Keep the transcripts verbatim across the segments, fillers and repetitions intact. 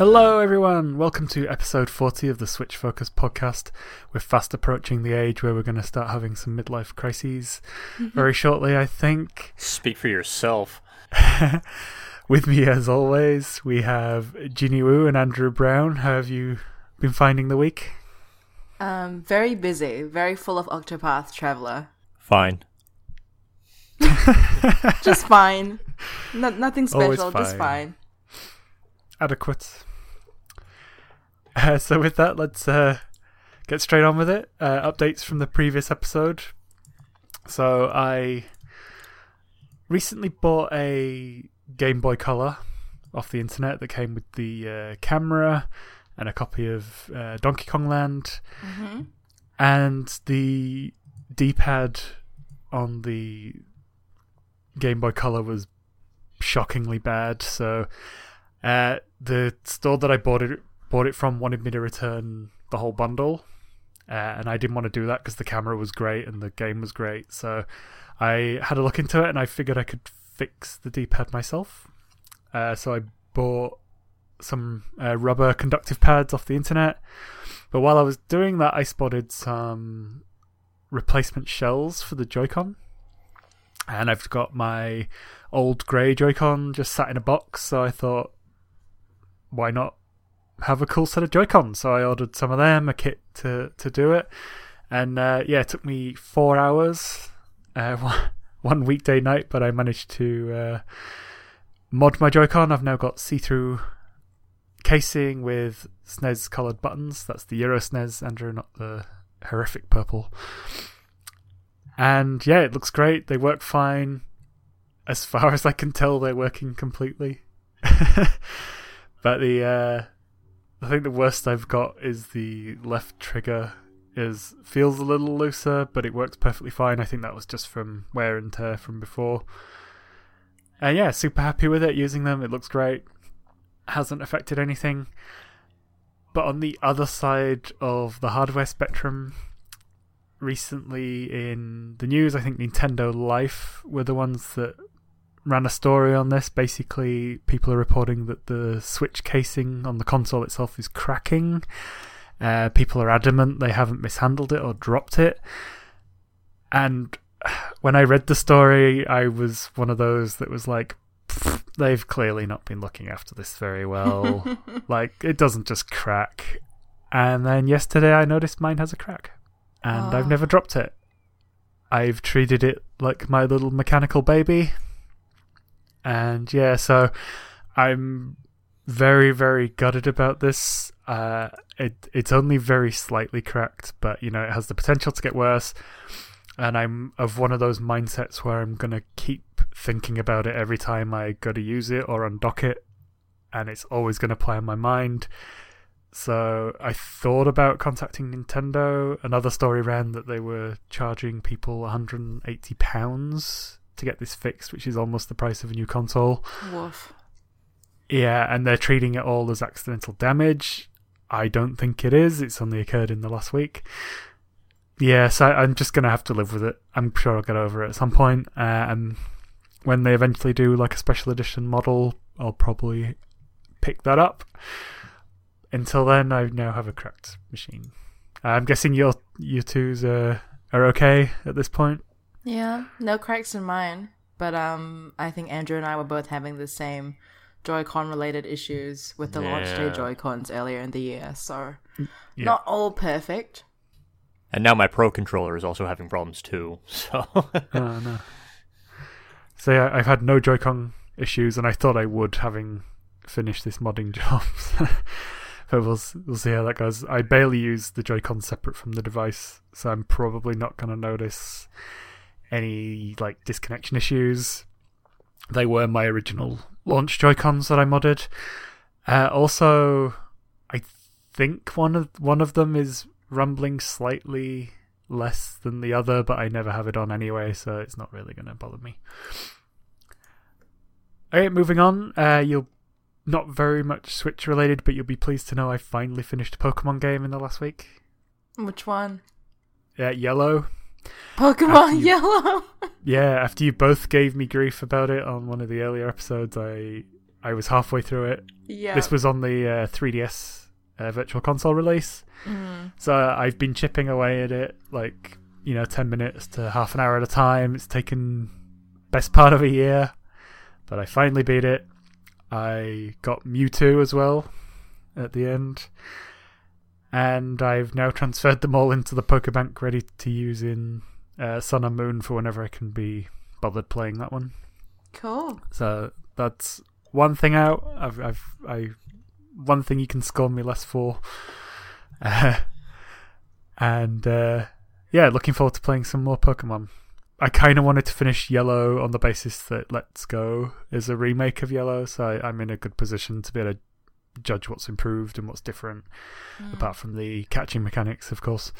Hello everyone, welcome to episode forty of the Switch Focus podcast. We're fast approaching the age where we're going to start having some midlife crises mm-hmm. very shortly, I think. Speak for yourself. With me as always, we have Ginny Wu and Andrew Brown. How have you been finding the week? Um, very busy, very full of Octopath Traveler. Fine. Just fine. No, nothing special, fine. Just fine. Adequate. Uh, so with that, let's uh, get straight on with it. Uh, updates from the previous episode. So I recently bought a Game Boy Color off the internet that came with the uh, camera and a copy of uh, Donkey Kong Land mm-hmm. and the D-pad on the Game Boy Color was shockingly bad, so uh, the store that I bought it bought it from wanted me to return the whole bundle, uh, and I didn't want to do that because the camera was great and the game was great. So I had a look into it and I figured I could fix the D-pad myself, uh, so I bought some uh, rubber conductive pads off the internet. But while I was doing that, I spotted some replacement shells for the Joy-Con, and I've got my old grey Joy-Con just sat in a box, so I thought, why not have a cool set of Joy-Con? So I ordered some of them, a kit to, to do it, and uh, yeah, it took me four hours, uh, one, one weekday night, but I managed to uh, mod my Joy-Con. I've now got see-through casing with S N E S coloured buttons. That's the Euro S N E S, Andrew, not the horrific purple. And yeah, it looks great. They work fine. As far as I can tell, they're working completely. But the uh, I think the worst I've got is the left trigger is feels a little looser, but it works perfectly fine. I think that was just from wear and tear from before. And yeah, super happy with it, using them. It looks great. Hasn't affected anything. But on the other side of the hardware spectrum, recently in the news, I think Nintendo Life were the ones that ran a story on this. Basically, people are reporting that the Switch casing on the console itself is cracking. Uh, people are adamant they haven't mishandled it or dropped it. And when I read the story, I was one of those that was like, they've clearly not been looking after this very well. Like, it doesn't just crack. And then yesterday I noticed mine has a crack. And oh. I've never dropped it. I've treated it like my little mechanical baby. And yeah, so I'm very, very gutted about this. Uh, it it's only very slightly cracked, but you know, it has the potential to get worse. And I'm of one of those mindsets where I'm going to keep thinking about it every time I go to use it or undock it. And it's always going to play on my mind. So I thought about contacting Nintendo. Another story ran that they were charging people one hundred eighty pounds to get this fixed, which is almost the price of a new console. Woof. Yeah, and they're treating it all as accidental damage. I don't think it is. It's only occurred in the last week. Yeah, so I'm just going to have to live with it. I'm sure I'll get over it at some point. Uh, and when they eventually do like a special edition model, I'll probably pick that up. Until then, I now have a cracked machine. I'm guessing your you two's uh, are okay at this point? Yeah, no cracks in mine. But um, I think Andrew and I were both having the same Joy-Con related issues with the yeah. launch day Joy-Cons earlier in the year. So yeah. Not all perfect. And now my Pro controller is also having problems too, so... oh, no. So yeah, I've had no Joy-Con issues, and I thought I would, having finished this modding job. But we'll, we'll see how that goes. I barely use the Joy-Con separate from the device, so I'm probably not going to notice any like disconnection issues. They were my original launch Joy-Cons that I modded. Uh, also, I think one of one of them is... rumbling slightly less than the other, but I never have it on anyway, so it's not really going to bother me. Okay, moving on. Uh, you'll not very much Switch related, but you'll be pleased to know I finally finished a Pokemon game in the last week. Which one? Yeah, Yellow. Pokemon you, Yellow! Yeah, after you both gave me grief about it on one of the earlier episodes, I I was halfway through it. Yeah. This was on the uh, three D S uh, Virtual Console release. Mm. So I've been chipping away at it, like, you know, ten minutes to half an hour at a time. It's taken best part of a year, but I finally beat it. I got Mewtwo as well at the end. And I've now transferred them all into the Poké Bank, ready to use in uh, Sun and Moon for whenever I can be bothered playing that one. Cool. So that's one thing out. I've, I've, I, one thing you can scorn me less for. Uh, and uh, yeah, looking forward to playing some more Pokemon. I kind of wanted to finish Yellow on the basis that Let's Go is a remake of Yellow, so I, I'm in a good position to be able to judge what's improved and what's different, mm. apart from the catching mechanics, of course.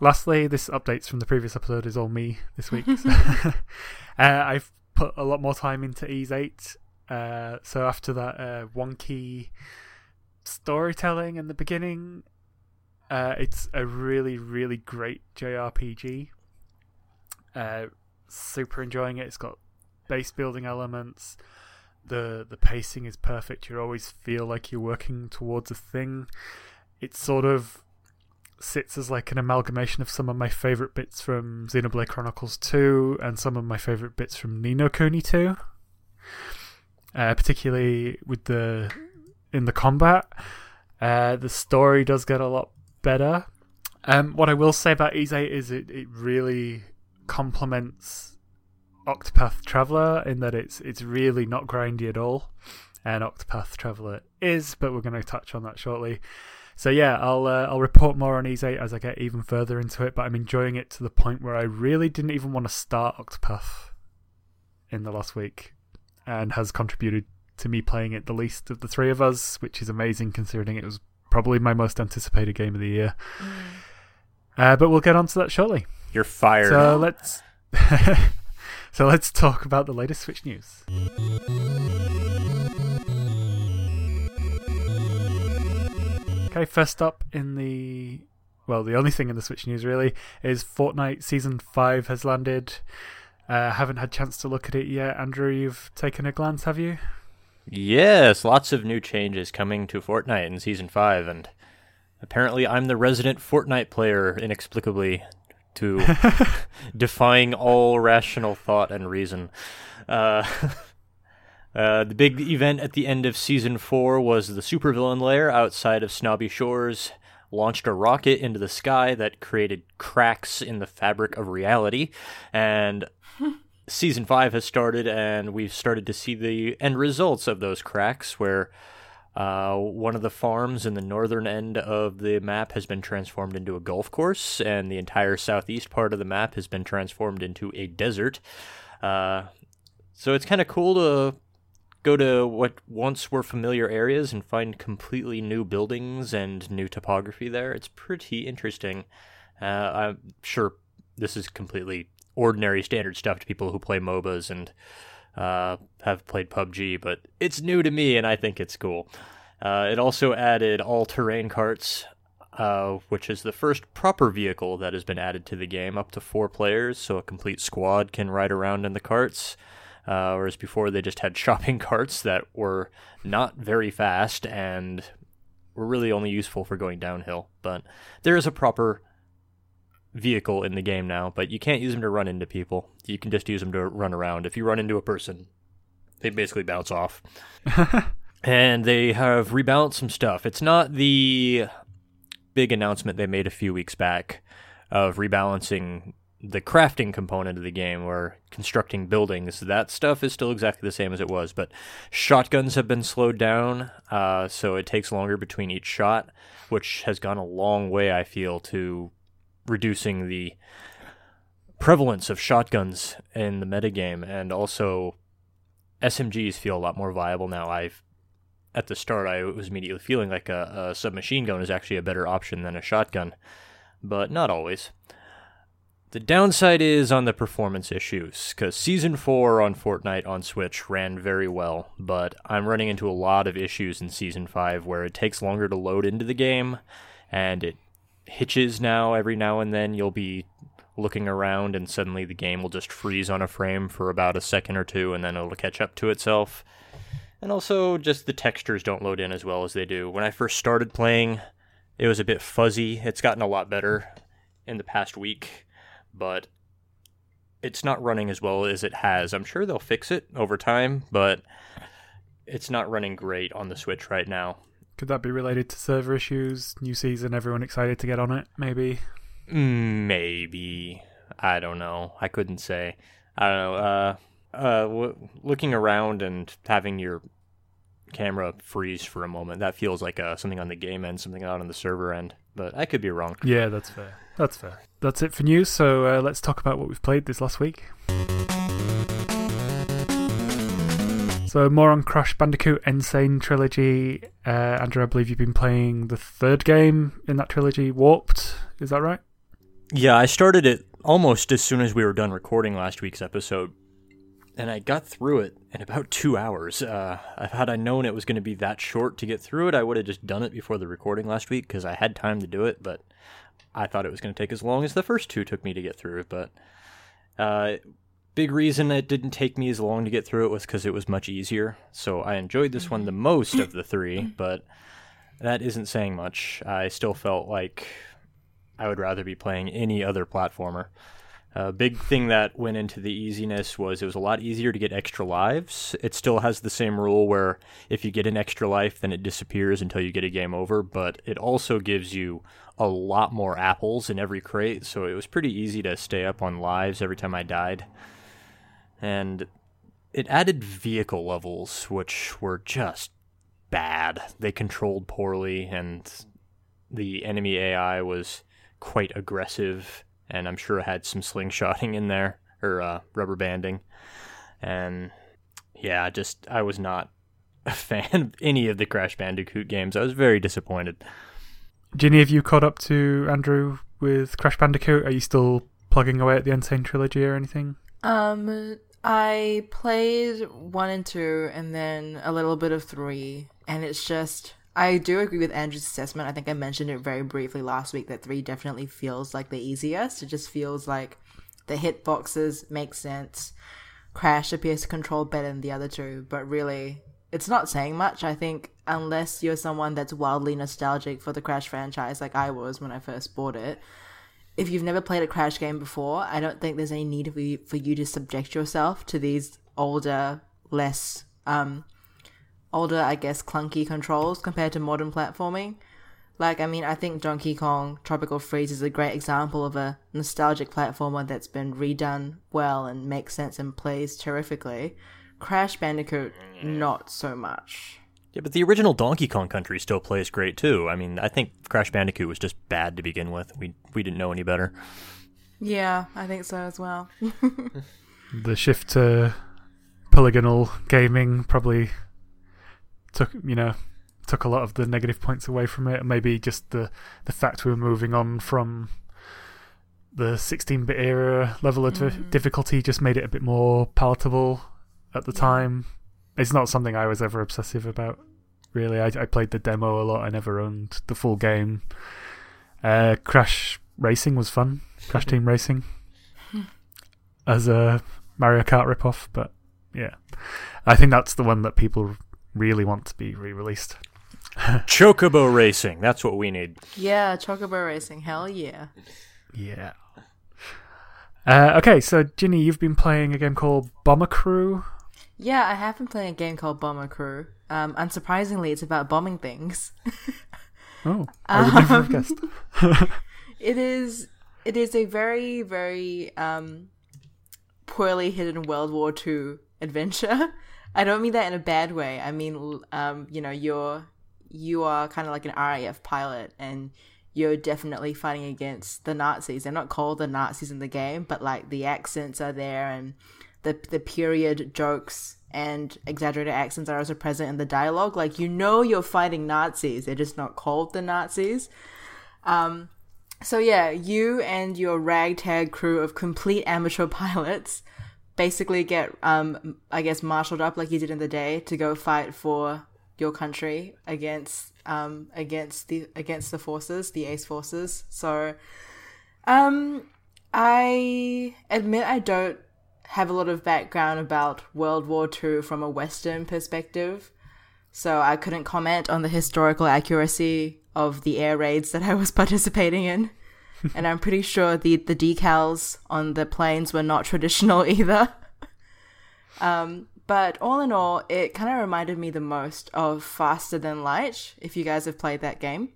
Lastly, this updates from the previous episode is all me this week. So. uh, I've put a lot more time into Ys eight. Uh, so after that uh, wonky storytelling in the beginning, uh, it's a really, really great J R P G. Uh, super enjoying it. It's got base building elements. The the pacing is perfect. You always feel like you're working towards a thing. It sort of sits as like an amalgamation of some of my favourite bits from Xenoblade Chronicles Two and some of my favourite bits from Ni No Kuni Two. Uh, particularly with the in the combat, uh, the story does get a lot better. Um, what I will say about Ys eight is it it really complements Octopath Traveler in that it's it's really not grindy at all, and Octopath Traveler is, but we're going to touch on that shortly. So yeah, I'll uh, I'll report more on Ys eight as I get even further into it, but I'm enjoying it to the point where I really didn't even want to start Octopath in the last week, and has contributed to me playing it the least of the three of us, which is amazing considering it was probably my most anticipated game of the year. Mm. Uh, but we'll get onto that shortly. You're fired. So let's... So let's talk about the latest Switch news. Okay, first up in the... Well, the only thing in the Switch news, really, is Fortnite Season five has landed. I uh, haven't had a chance to look at it yet. Andrew, you've taken a glance, have you? Yes, lots of new changes coming to Fortnite in Season five, and apparently I'm the resident Fortnite player, inexplicably. To defying all rational thought and reason. Uh, uh, the big event at the end of Season four was the supervillain lair outside of Snobby Shores launched a rocket into the sky that created cracks in the fabric of reality. And Season five has started, and we've started to see the end results of those cracks, where Uh, one of the farms in the northern end of the map has been transformed into a golf course, and the entire southeast part of the map has been transformed into a desert. Uh, so it's kind of cool to go to what once were familiar areas and find completely new buildings and new topography there. It's pretty interesting. Uh, I'm sure this is completely ordinary standard stuff to people who play M O B As and Uh, have played P U B G, but it's new to me, and I think it's cool. Uh, it also added all-terrain carts, uh, which is the first proper vehicle that has been added to the game, up to four players, so a complete squad can ride around in the carts, uh, whereas before they just had shopping carts that were not very fast and were really only useful for going downhill. But there is a proper vehicle in the game now, but you can't use them to run into people. You can just use them to run around. If you run into a person, they basically bounce off. And they have rebalanced some stuff. It's not the big announcement they made a few weeks back of rebalancing the crafting component of the game or constructing buildings. That stuff is still exactly the same as it was, but shotguns have been slowed down, uh, so it takes longer between each shot, which has gone a long way, I feel, to reducing the prevalence of shotguns in the metagame, and also S M Gs feel a lot more viable now. I've at the start I was immediately feeling like a, a submachine gun is actually a better option than a shotgun, but not always. The downside is on the performance issues, because Season four on Fortnite on Switch ran very well, but I'm running into a lot of issues in Season five where it takes longer to load into the game, and it hitches now. Every now and then you'll be looking around and suddenly the game will just freeze on a frame for about a second or two, and then it'll catch up to itself. And also, just the textures don't load in as well as they do. When I first started playing, it was a bit fuzzy. It's gotten a lot better in the past week, but it's not running as well as it has. I'm sure they'll fix it over time, but it's not running great on the Switch right now. Could that be related to server issues? New season, everyone excited to get on it, maybe? Maybe. I don't know. I couldn't say. I don't know. Uh, uh, w- looking around and having your camera freeze for a moment, that feels like uh, something on the game end, something out on the server end, but I could be wrong. Yeah, that's fair. That's fair. That's it for news, so uh, let's talk about what we've played this last week. So more on Crash Bandicoot N. Sane Trilogy. Uh, Andrew, I believe you've been playing the third game in that trilogy, Warped, is that right? Yeah, I started it almost as soon as we were done recording last week's episode, and I got through it in about two hours. Uh, had I known it was going to be that short to get through it, I would have just done it before the recording last week because I had time to do it, but I thought it was going to take as long as the first two took me to get through. But uh, big reason it didn't take me as long to get through it was because it was much easier. So I enjoyed this one the most of the three, but that isn't saying much. I still felt like I would rather be playing any other platformer. A uh, big thing that went into the easiness was it was a lot easier to get extra lives. It still has the same rule where if you get an extra life, then it disappears until you get a game over, but it also gives you a lot more apples in every crate, so it was pretty easy to stay up on lives every time I died. And it added vehicle levels, which were just bad. They controlled poorly, and the enemy A I was quite aggressive, and I'm sure it had some slingshotting in there, or uh, rubber banding. And yeah, just I was not a fan of any of the Crash Bandicoot games. I was very disappointed. Ginny, have you caught up to Andrew with Crash Bandicoot? Are you still plugging away at the N. Sane Trilogy or anything? Um, I played one and two, and then a little bit of three, and it's just... I do agree with Andrew's assessment. I think I mentioned it very briefly last week that three definitely feels like the easiest. It just feels like the hitboxes make sense. Crash appears to control better than the other two, but really, it's not saying much. I think unless you're someone that's wildly nostalgic for the Crash franchise like I was when I first bought it, if you've never played a Crash game before, I don't think there's any need for you to subject yourself to these older, less... um. older, I guess, clunky controls compared to modern platforming. Like, I mean, I think Donkey Kong Tropical Freeze is a great example of a nostalgic platformer that's been redone well and makes sense and plays terrifically. Crash Bandicoot, not so much. Yeah, but the original Donkey Kong Country still plays great, too. I mean, I think Crash Bandicoot was just bad to begin with. We we didn't know any better. Yeah, I think so as well. The shift to polygonal gaming probably... took you know took a lot of the negative points away from it, and maybe just the the fact we were moving on from the sixteen-bit era level of mm. difficulty just made it a bit more palatable at the yeah. time. It's not something I was ever obsessive about, really. I, I played the demo a lot. I never owned the full game. uh Crash Racing was fun. Crash Team Racing as a Mario Kart ripoff, but yeah, I think that's the one that people really want to be re-released. Chocobo Racing, that's what we need. Yeah, Chocobo Racing, hell yeah. Yeah. Uh, okay, so Ginny, you've been playing a game called Bomber Crew. Yeah, I have been playing a game called Bomber Crew. Um, unsurprisingly, it's about bombing things. Oh, I would never um, have guessed. It is, it is a very, very um, poorly hidden World War Two adventure. I don't mean that in a bad way. I mean, um, you know, you're you are kind of like an R A F pilot, and you're definitely fighting against the Nazis. They're not called the Nazis in the game, but like the accents are there, and the the period jokes and exaggerated accents are also present in the dialogue. Like, you know, you're fighting Nazis. They're just not called the Nazis. Um, so yeah, you and your ragtag crew of complete amateur pilots basically get, um, I guess, marshaled up like you did in the day to go fight for your country against um, against the against the forces, the ace forces. So um, I admit I don't have a lot of background about World War Two from a Western perspective. so I couldn't comment on the historical accuracy of the air raids that I was participating in. And I'm pretty sure the, the decals on the planes were not traditional either. um, but all in all, it kind of reminded me the most of Faster Than Light, if you guys have played that game.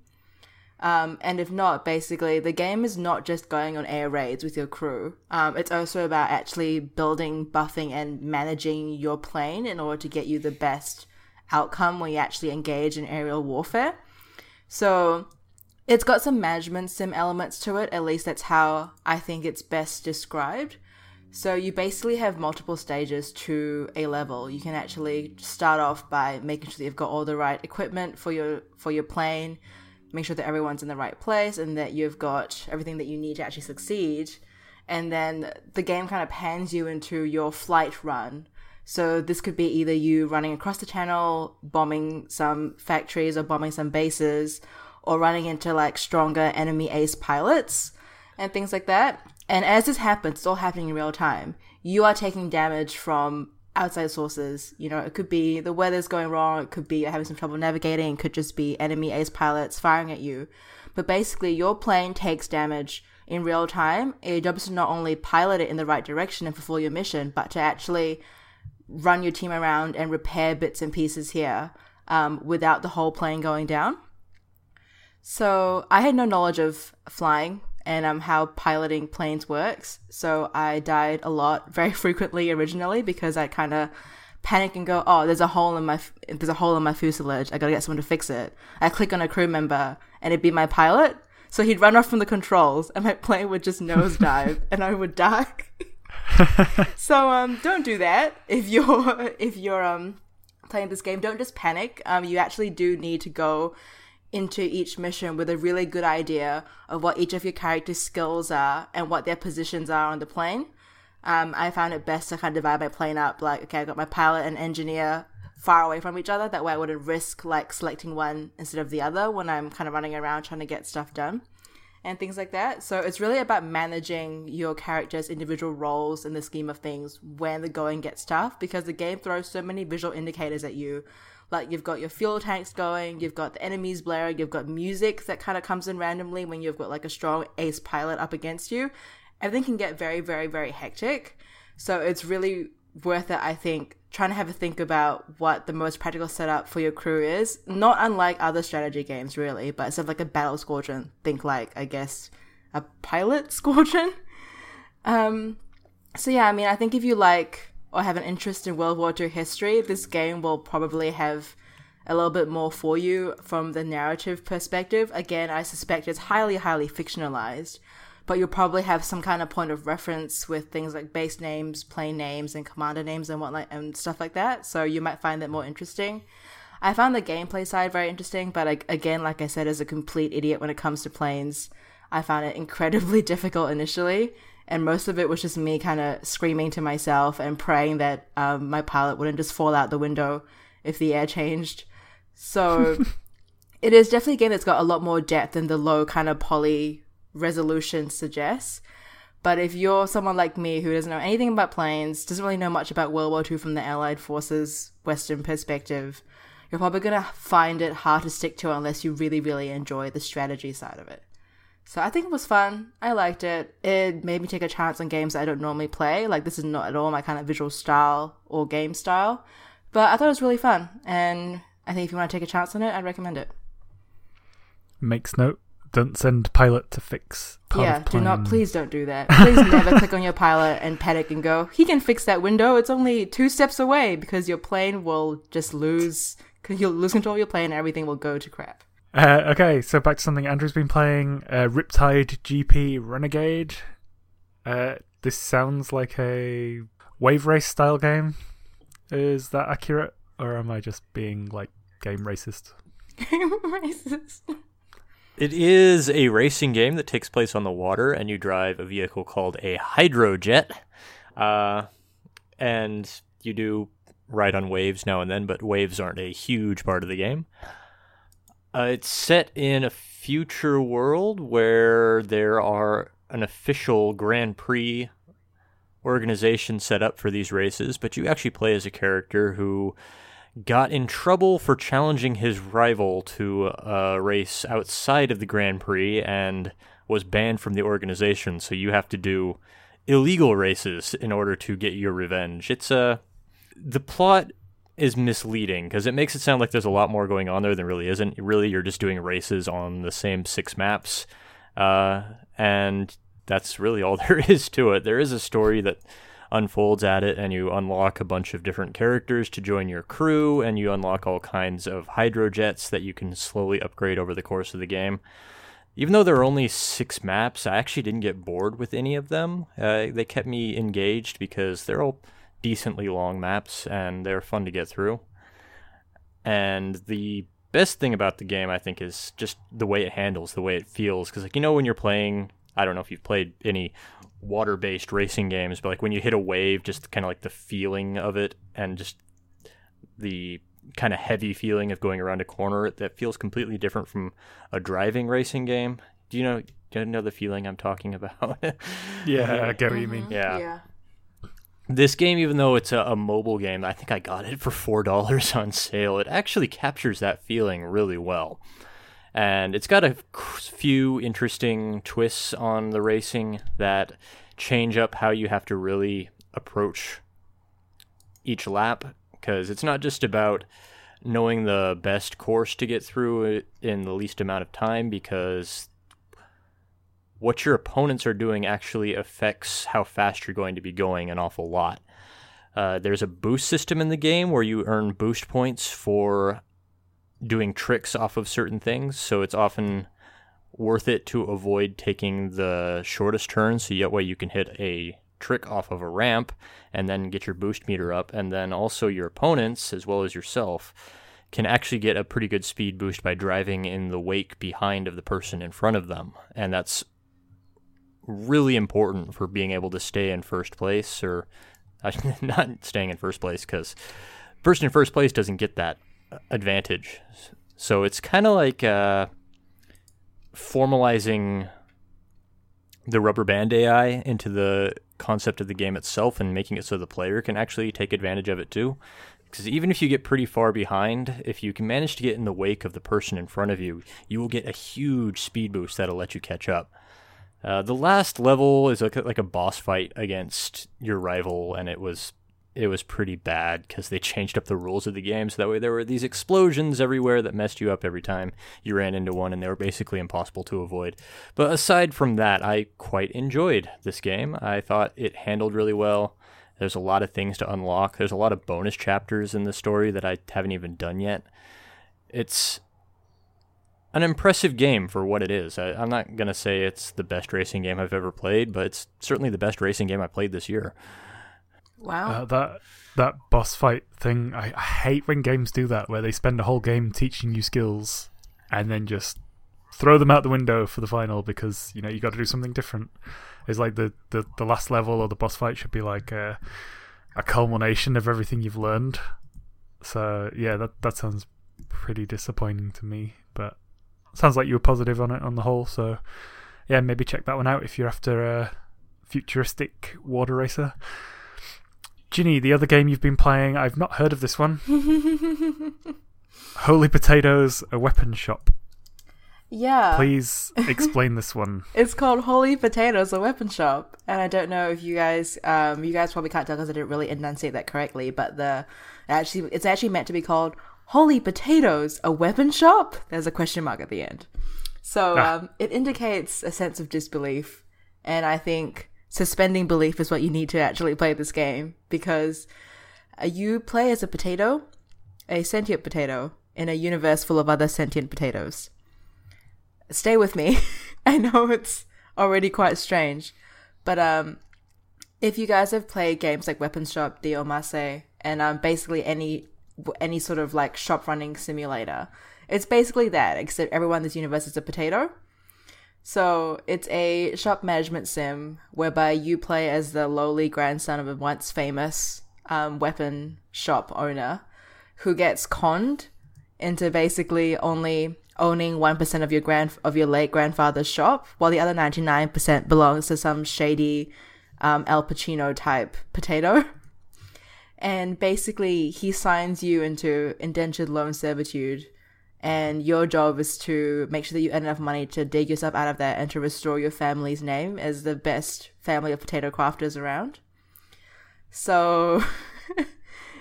Um, and if not, basically, the game is not just going on air raids with your crew. Um, it's also about actually building, buffing, and managing your plane in order to get you the best outcome when you actually engage in aerial warfare. So it's got some management sim elements to it, at least that's how I think it's best described. So you basically have multiple stages to a level. You can actually start off by making sure that you've got all the right equipment for your for your plane, make sure that everyone's in the right place and that you've got everything that you need to actually succeed. And then the game kind of pans you into your flight run. So this could be either you running across the channel, bombing some factories or bombing some bases, or running into like stronger enemy ace pilots and things like that. And as this happens, it's all happening in real time. You are taking damage from outside sources. You know, it could be the weather's going wrong, it could be you're having some trouble navigating, it could just be enemy ace pilots firing at you. But basically your plane takes damage in real time. Your job is to not only pilot it in the right direction and fulfill your mission, but to actually run your team around and repair bits and pieces here um, without the whole plane going down. So I had no knowledge of flying and um, how piloting planes works. So I died a lot, very frequently originally, because I kind of panic and go, oh, there's a hole in my f- there's a hole in my fuselage. I got to get someone to fix it. I click on a crew member and it'd be my pilot. So he'd run off from the controls and my plane would just nosedive and I would die. So um, don't do that if you're if you're um playing this game. Don't just panic. Um, you actually do need to go into each mission with a really good idea of what each of your characters' skills are and what their positions are on the plane. Um, I found it best to kind of divide my plane up. Like, okay, I've got my pilot and engineer far away from each other. That way, I wouldn't risk like selecting one instead of the other when I'm kind of running around trying to get stuff done and things like that. So it's really about managing your character's individual roles in the scheme of things when the going gets tough, because the game throws so many visual indicators at you. Like, you've got your fuel tanks going, you've got the enemies blaring, you've got music that kind of comes in randomly when you've got like a strong ace pilot up against you. Everything can get very, very, very hectic. So it's really worth it, I think, trying to have a think about what the most practical setup for your crew is. Not unlike other strategy games, really, but instead of like a battle squadron, think like, I guess, a pilot squadron. Um, so yeah, I mean, I think if you like or have an interest in World War Two history, this game will probably have a little bit more for you from the narrative perspective. Again, I suspect it's highly, highly fictionalized, but you'll probably have some kind of point of reference with things like base names, plane names, and commander names and whatnot and stuff like that. So you might find that more interesting. I found the gameplay side very interesting, but I, again, like I said, as a complete idiot when it comes to planes, I found it incredibly difficult initially. And most of it was just me kind of screaming to myself and praying that um, my pilot wouldn't just fall out the window if the air changed. So it is definitely a game that's got a lot more depth than the low kind of poly resolution suggests. But if you're someone like me who doesn't know anything about planes, doesn't really know much about World War Two from the Allied Forces Western perspective, you're probably going to find it hard to stick to unless you really, really enjoy the strategy side of it. So I think it was fun. I liked it. It made me take a chance on games that I don't normally play. Like, this is not at all my kind of visual style or game style. But I thought it was really fun. And I think if you want to take a chance on it, I'd recommend it. Makes note. Don't send pilot to fix part yeah, of plane. do not. Please don't do that. Please never click on your pilot and panic and go, he can fix that window. It's only two steps away, because your plane will just lose. You'll lose control of your plane and everything will go to crap. Uh, okay, so back to something Andrew's been playing, uh, Riptide G P Renegade. Uh, this sounds like a Wave Race style game. Is that accurate? Or am I just being, like, game racist? Game racist. It is a racing game that takes place on the water, and you drive a vehicle called a hydrojet. Uh, and you do ride on waves now and then, but waves aren't a huge part of the game. Uh, it's set in a future world where there are an official Grand Prix organization set up for these races, but you actually play as a character who got in trouble for challenging his rival to a race outside of the Grand Prix and was banned from the organization, so you have to do illegal races in order to get your revenge. It's a... Uh, the plot is misleading, because it makes it sound like there's a lot more going on there than really isn't. Really, you're just doing races on the same six maps, uh, and that's really all there is to it. There is a story that unfolds at it, and you unlock a bunch of different characters to join your crew, and you unlock all kinds of hydrojets that you can slowly upgrade over the course of the game. Even though there are only six maps, I actually didn't get bored with any of them. Uh, they kept me engaged because they're all decently long maps, and they're fun to get through. And the best thing about the game, I think, is just the way it handles, the way it feels. Because, like, you know, when you're playing, I don't know if you've played any water-based racing games, but like when you hit a wave, just kind of like the feeling of it, and just the kind of heavy feeling of going around a corner, that feels completely different from a driving racing game. Do you know? Do you know the feeling I'm talking about? Yeah, I get what you mean. Yeah. yeah. This game, even though it's a, a mobile game, I think I got it for four dollars on sale. It actually captures that feeling really well. And it's got a few interesting twists on the racing that change up how you have to really approach each lap. Because it's not just about knowing the best course to get through it in the least amount of time, because what your opponents are doing actually affects how fast you're going to be going an awful lot. Uh, there's a boost system in the game where you earn boost points for doing tricks off of certain things, so it's often worth it to avoid taking the shortest turn, so that way you can hit a trick off of a ramp and then get your boost meter up, and then also your opponents, as well as yourself, can actually get a pretty good speed boost by driving in the wake behind of the person in front of them, and that's really important for being able to stay in first place, or not staying in first place, because person in first place doesn't get that advantage. So it's kind of like uh, formalizing the rubber band A I into the concept of the game itself and making it so the player can actually take advantage of it too. Because even if you get pretty far behind, if you can manage to get in the wake of the person in front of you, you will get a huge speed boost that'll let you catch up. Uh, the last level is like a, like a boss fight against your rival, and it was it was pretty bad because they changed up the rules of the game, so that way there were these explosions everywhere that messed you up every time you ran into one, and they were basically impossible to avoid. But aside from that, I quite enjoyed this game. I thought it handled really well. There's a lot of things to unlock. There's a lot of bonus chapters in the story that I haven't even done yet. It's an impressive game for what it is. I, I'm not going to say it's the best racing game I've ever played, but it's certainly the best racing game I played this year. Wow. Uh, that that boss fight thing, I, I hate when games do that, where they spend a whole game teaching you skills and then just throw them out the window for the final because, you know, you got to do something different. It's like the, the, the last level or the boss fight should be like a, a culmination of everything you've learned. So, yeah, that, that sounds pretty disappointing to me, but sounds like you were positive on it on the whole, so yeah, maybe check that one out if you're after a futuristic water racer. Ginny, the other game you've been playing, I've not heard of this one. Holy Potatoes, a Weapon Shop. Yeah. Please explain this one. It's called Holy Potatoes, a Weapon Shop, and I don't know if you guys, um, you guys probably can't tell because I didn't really enunciate that correctly, but the actually, it's actually meant to be called Holy Potatoes, a Weapon Shop? There's a question mark at the end. So ah. um, it indicates a sense of disbelief. And I think suspending belief is what you need to actually play this game. Because you play as a potato, a sentient potato, in a universe full of other sentient potatoes. Stay with me. I know it's already quite strange. But um, if you guys have played games like Weapon Shop, The Omase, and um, basically any... any sort of like shop running simulator. It's basically that, except everyone in this universe is a potato. So it's a shop management sim whereby you play as the lowly grandson of a once famous um, weapon shop owner who gets conned into basically only owning one percent of your grand of your late grandfather's shop, while the other ninety-nine percent belongs to some shady um, Al Pacino type potato. And basically, he signs you into indentured loan servitude, and your job is to make sure that you earn enough money to dig yourself out of that and to restore your family's name as the best family of potato crafters around. So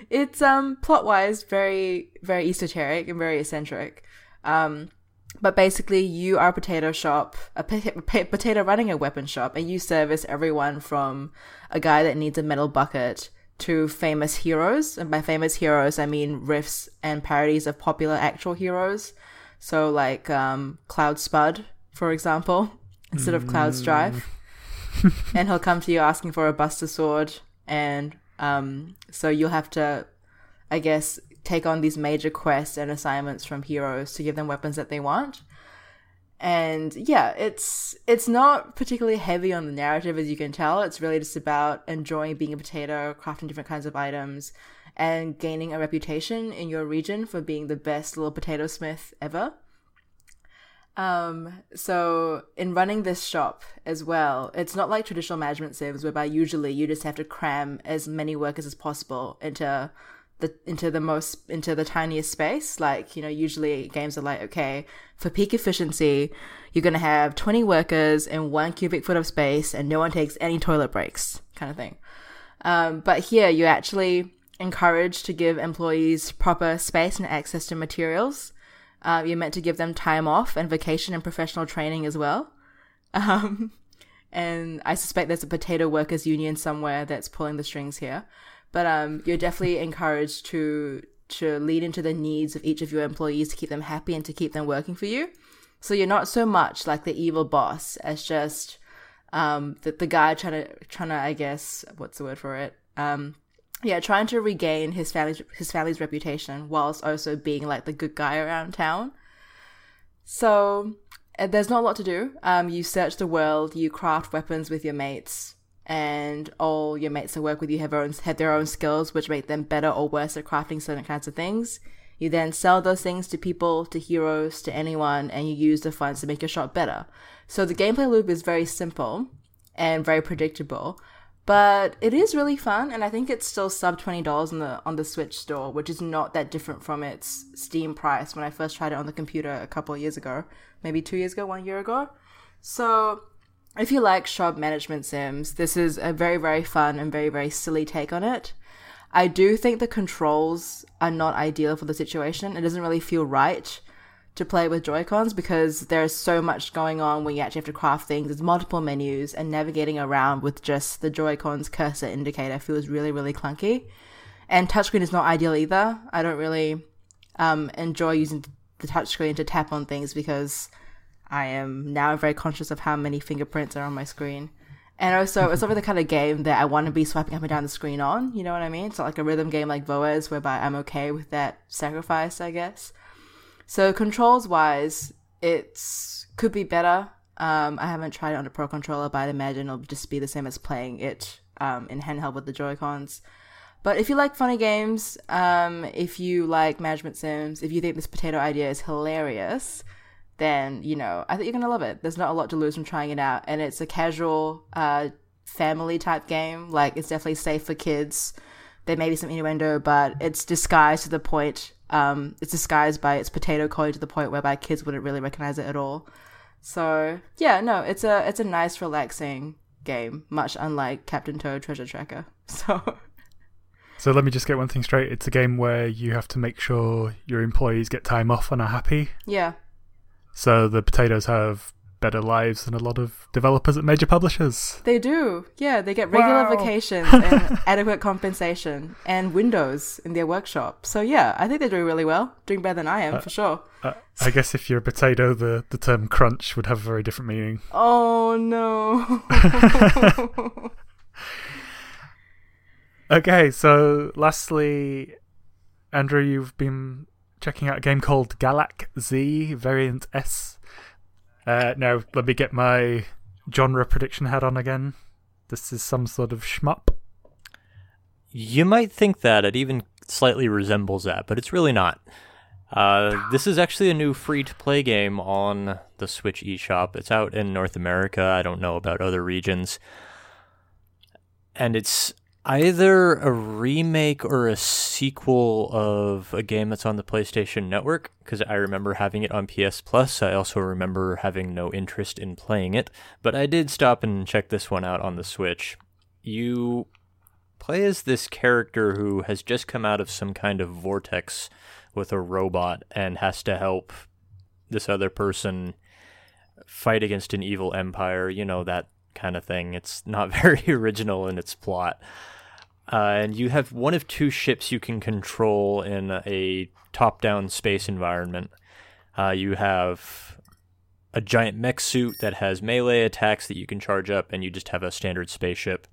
it's um plot-wise very, very esoteric and very eccentric. Um, but basically, you are a potato shop, a p- p- potato running a weapon shop, and you service everyone from a guy that needs a metal bucket to famous heroes, and by famous heroes I mean riffs and parodies of popular actual heroes. So like um, Cloud Spud, for example, instead mm. of Cloud Strife. And he'll come to you asking for a Buster Sword, and um, so you'll have to, I guess, take on these major quests and assignments from heroes to give them weapons that they want. And yeah, it's it's not particularly heavy on the narrative, as you can tell. It's really just about enjoying being a potato, crafting different kinds of items, and gaining a reputation in your region for being the best little potato smith ever. Um, so in running this shop as well, it's not like traditional management service whereby usually you just have to cram as many workers as possible into The, into the most into the tiniest space. Like, you know, usually games are like, okay, for peak efficiency you're gonna have twenty workers in one cubic foot of space and no one takes any toilet breaks, kind of thing. Um, but here you're actually encouraged to give employees proper space and access to materials. Uh, you're meant to give them time off and vacation and professional training as well. Um, and I suspect there's a potato workers union somewhere that's pulling the strings here. But um, you're definitely encouraged to to lead into the needs of each of your employees to keep them happy and to keep them working for you. So you're not so much like the evil boss as just um, the, the guy trying to, trying to, I guess, what's the word for it? Um, yeah, trying to regain his family's, his family's reputation whilst also being like the good guy around town. So there's not a lot to do. Um, you search the world, you craft weapons with your mates, and all your mates that work with you have, own, have their own skills, which make them better or worse at crafting certain kinds of things. You then sell those things to people, to heroes, to anyone, and you use the funds to make your shop better. So the gameplay loop is very simple and very predictable, but it is really fun, and I think it's still sub twenty dollars on the, on the Switch store, which is not that different from its Steam price when I first tried it on the computer a couple of years ago, maybe two years ago, one year ago. So if you like shop management sims, this is a very, very fun and very, very silly take on it. I do think the controls are not ideal for the situation. It doesn't really feel right to play with Joy-Cons because there's so much going on when you actually have to craft things. There's multiple menus, and navigating around with just the Joy-Cons cursor indicator feels really, really clunky. And touchscreen is not ideal either. I don't really um, enjoy using the touchscreen to tap on things because I am now very conscious of how many fingerprints are on my screen. And also, it's not really the kind of game that I want to be swiping up and down the screen on, you know what I mean? It's not like a rhythm game like Voez, whereby I'm okay with that sacrifice, I guess. So controls-wise, it could be better. Um, I haven't tried it on a Pro Controller, but I'd imagine it'll just be the same as playing it um, in handheld with the Joy-Cons. But if you like funny games, um, if you like management sims, if you think this potato idea is hilarious, then, you know, I think you're going to love it. There's not a lot to lose from trying it out. And it's a casual uh, family-type game. Like, it's definitely safe for kids. There may be some innuendo, but it's disguised to the point. Um, it's disguised by its potato code to the point whereby kids wouldn't really recognize it at all. So, yeah, no, it's a it's a nice, relaxing game, much unlike Captain Toad Treasure Tracker. So... So let me just get one thing straight. It's a game where you have to make sure your employees get time off and are happy. Yeah. So the potatoes have better lives than a lot of developers at major publishers. They do. Yeah, they get regular wow. vacations and adequate compensation and windows in their workshop. So yeah, I think they're doing really well. Doing better than I am, uh, for sure. Uh, I guess if you're a potato, the, the term crunch would have a very different meaning. Oh, no. Okay, so lastly, Andrew, you've been checking out a game called Galax-Z Variant S. Uh, now, let me get my genre prediction hat on again. This is some sort of shmup. You might think that. It even slightly resembles that, but it's really not. Uh, this is actually a new free-to-play game on the Switch eShop. It's out in North America. I don't know about other regions. And it's... either a remake or a sequel of a game that's on the PlayStation Network, because I remember having it on P S Plus. I also remember having no interest in playing it, but I did stop and check this one out on the Switch. You play as this character who has just come out of some kind of vortex with a robot and has to help this other person fight against an evil empire, you know, that kind of thing. It's not very original in its plot. Uh, and you have one of two ships you can control in a top-down space environment. Uh, you have a giant mech suit that has melee attacks that you can charge up, and you just have a standard spaceship.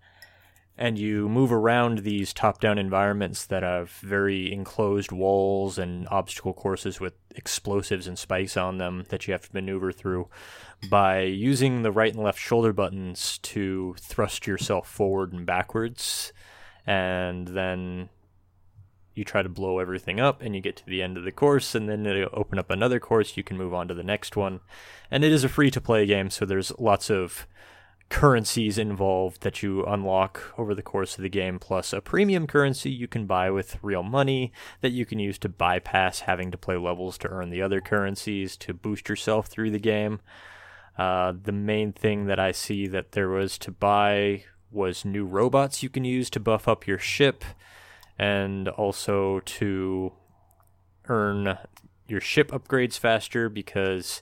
And you move around these top-down environments that have very enclosed walls and obstacle courses with explosives and spikes on them that you have to maneuver through by using the right and left shoulder buttons to thrust yourself forward and backwards. And then you try to blow everything up, and you get to the end of the course, and then it'll open up another course. You can move on to the next one. And it is a free-to-play game, so there's lots of currencies involved that you unlock over the course of the game, plus a premium currency you can buy with real money that you can use to bypass having to play levels to earn the other currencies to boost yourself through the game. Uh, the main thing that I see that there was to buy was new robots you can use to buff up your ship, and also to earn your ship upgrades faster, because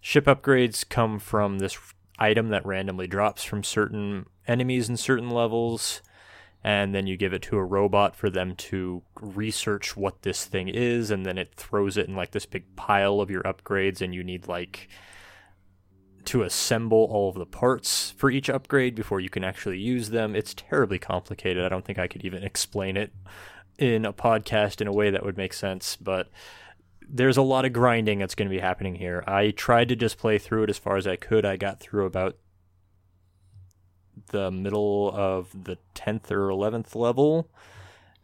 ship upgrades come from this item that randomly drops from certain enemies in certain levels, and then you give it to a robot for them to research what this thing is, and then it throws it in like this big pile of your upgrades, and you need like to assemble all of the parts for each upgrade before you can actually use them. It's terribly complicated. I don't think I could even explain it in a podcast in a way that would make sense, but there's a lot of grinding that's going to be happening here. I tried to just play through it as far as I could. I got through about the middle of the tenth or eleventh level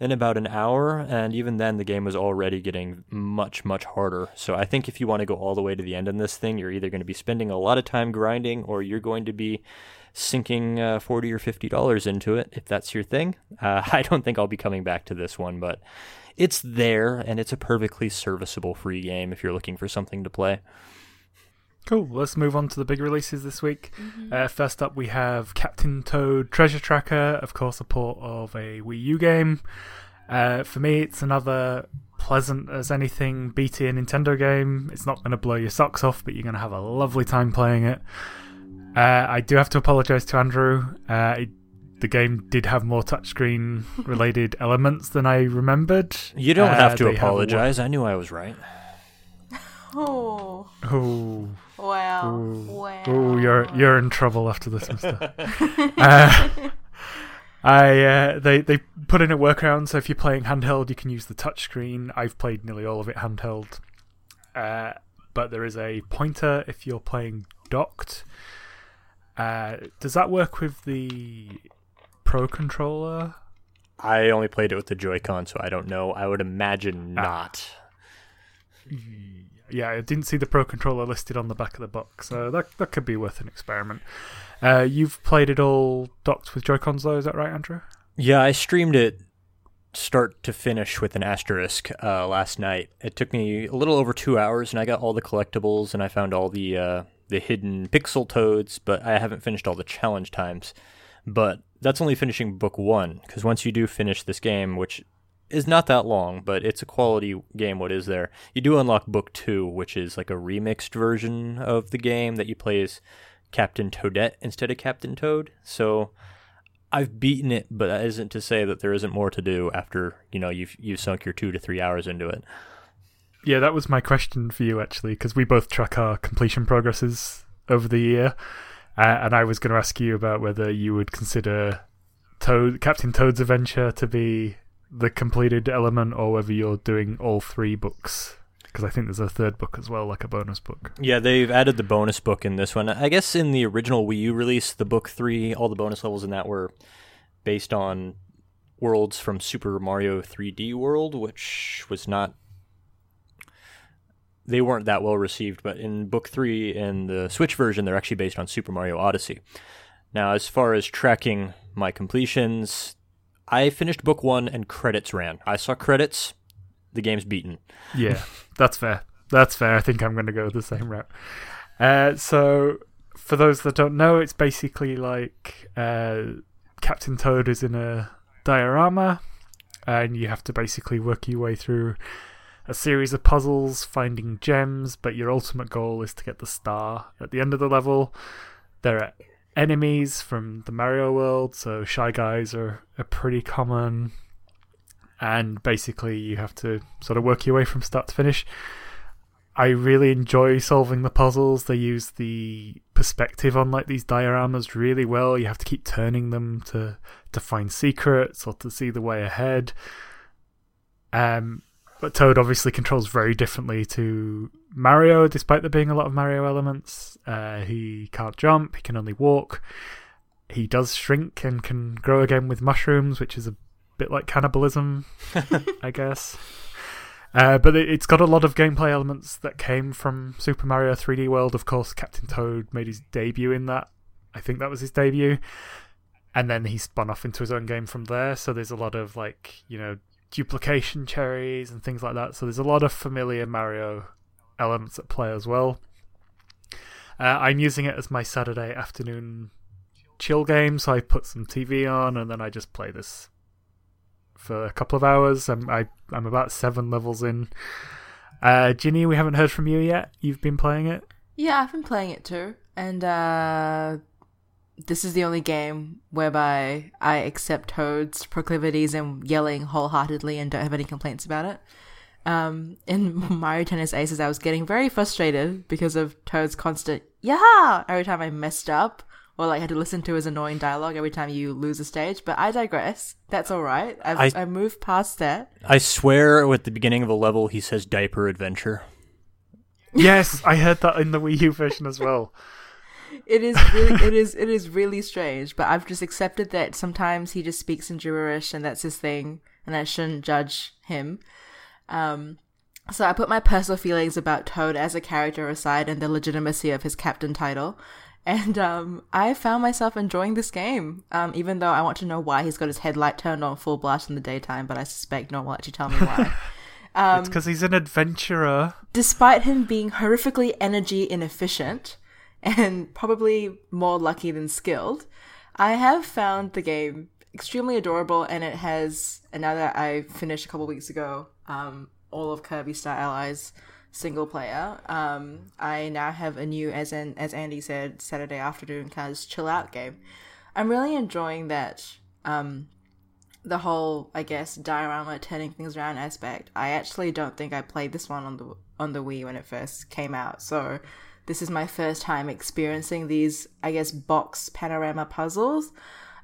in about an hour, and even then the game was already getting much, much harder. So I think if you want to go all the way to the end in this thing, you're either going to be spending a lot of time grinding, or you're going to be sinking uh, forty dollars or fifty dollars into it, if that's your thing. Uh, I don't think I'll be coming back to this one, but it's there, and it's a perfectly serviceable free game if you're looking for something to play. Cool. Let's move on to the big releases this week. Mm-hmm. Uh, first up, we have Captain Toad Treasure Tracker, of course, a port of a Wii U game. Uh, for me, it's another pleasant as anything B T A Nintendo game. It's not going to blow your socks off, but you're going to have a lovely time playing it. Uh, I do have to apologise to Andrew. Uh, it The game did have more touchscreen related elements than I remembered. You don't uh, have to apologize. Have... I knew I was right. Oh. Oh. Wow. Oh, wow. Oh, you're you're in trouble after this, mister. uh, I uh, they they put in a workaround, so if you're playing handheld, you can use the touchscreen. I've played nearly all of it handheld. Uh, but there is a pointer if you're playing docked. Uh, does that work with the Pro controller? I only played it with the Joy-Con, so I don't know. I would imagine not. Ah. Yeah, I didn't see the Pro controller listed on the back of the box, so that that could be worth an experiment. Uh, you've played it all docked with Joy-Cons, though, is that right, Andrew? Yeah, I streamed it start to finish with an asterisk uh, last night. It took me a little over two hours, and I got all the collectibles, and I found all the uh, the hidden pixel toads, but I haven't finished all the challenge times. But that's only finishing book one, because once you do finish this game, which is not that long, but it's a quality game, what is there, you do unlock book two, which is like a remixed version of the game that you play as Captain Toadette instead of Captain Toad. So I've beaten it, but that isn't to say that there isn't more to do after, you know, you've, you've sunk your two to three hours into it. Yeah, that was my question for you, actually, because we both track our completion progresses over the year. Uh, and I was going to ask you about whether you would consider Toad, Captain Toad's Adventure to be the completed element, or whether you're doing all three books, because I think there's a third book as well, like a bonus book. Yeah, they've added the bonus book in this one. I guess in the original Wii U release, the book three, all the bonus levels in that were based on worlds from Super Mario three D World, which was not... they weren't that well received, but in book three in the Switch version, they're actually based on Super Mario Odyssey. Now, as far as tracking my completions, I finished book one and credits ran. I saw credits, the game's beaten. Yeah, that's fair. That's fair. I think I'm going to go the same route. Uh, so, for those that don't know, it's basically like uh, Captain Toad is in a diorama, and you have to basically work your way through a series of puzzles, finding gems, but your ultimate goal is to get the star. At the end of the level, there are enemies from the Mario world, so Shy Guys are, are pretty common, and basically you have to sort of work your way from start to finish. I really enjoy solving the puzzles. They use the perspective on like these dioramas really well. You have to keep turning them to to find secrets or to see the way ahead. Um, but Toad obviously controls very differently to Mario, despite there being a lot of Mario elements. Uh, he can't jump, he can only walk. He does shrink and can grow again with mushrooms, which is a bit like cannibalism, I guess. Uh, but it's got a lot of gameplay elements that came from Super Mario three D World. Of course, Captain Toad made his debut in that. I think that was his debut. And then he spun off into his own game from there. So there's a lot of, like, you know, duplication cherries and things like that. So there's a lot of familiar Mario elements at play as well. Uh, I'm using it as my Saturday afternoon chill game. So I put some T V on and then I just play this for a couple of hours. I'm, I, I'm about seven levels in. Uh, Ginny, we haven't heard from you yet. You've been playing it? Yeah, I've been playing it too. And uh, this is the only game whereby I accept Toad's proclivities and yelling wholeheartedly and don't have any complaints about it. Um, in Mario Tennis Aces, I was getting very frustrated because of Toad's constant yaha every time I messed up. Or like had to listen to his annoying dialogue every time you lose a stage. But I digress. That's all right. I've, I, I moved past that. I swear at the beginning of a level he says diaper adventure. Yes, I heard that in the Wii U version as well. It is really, it is it is really strange. But I've just accepted that sometimes he just speaks in gibberish and that's his thing. And I shouldn't judge him. Um, so I put my personal feelings about Toad as a character aside and the legitimacy of his captain title. And um, I found myself enjoying this game, um, even though I want to know why he's got his headlight turned on full blast in the daytime, but I suspect no one will actually tell me why. Um, it's because he's an adventurer. Despite him being horrifically energy inefficient and probably more lucky than skilled, I have found the game extremely adorable, and it has, and now that I finished a couple weeks ago, um, all of Kirby Star Allies single player. Um, I now have a new, as in, as Andy said, Saturday afternoon kind of chill out game. I'm really enjoying that, um, the whole, I guess, diorama turning things around aspect. I actually don't think I played this one on the on the Wii when it first came out. So this is my first time experiencing these, I guess, box panorama puzzles.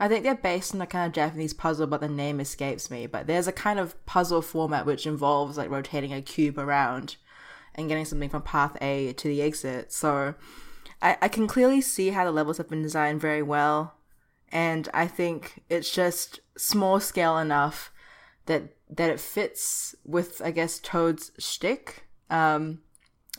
I think they're based on a kind of Japanese puzzle, but the name escapes me. But there's a kind of puzzle format which involves like rotating a cube around and getting something from path A to the exit. So I, I can clearly see how the levels have been designed very well. And I think it's just small scale enough that that it fits with, I guess, Toad's shtick. Um,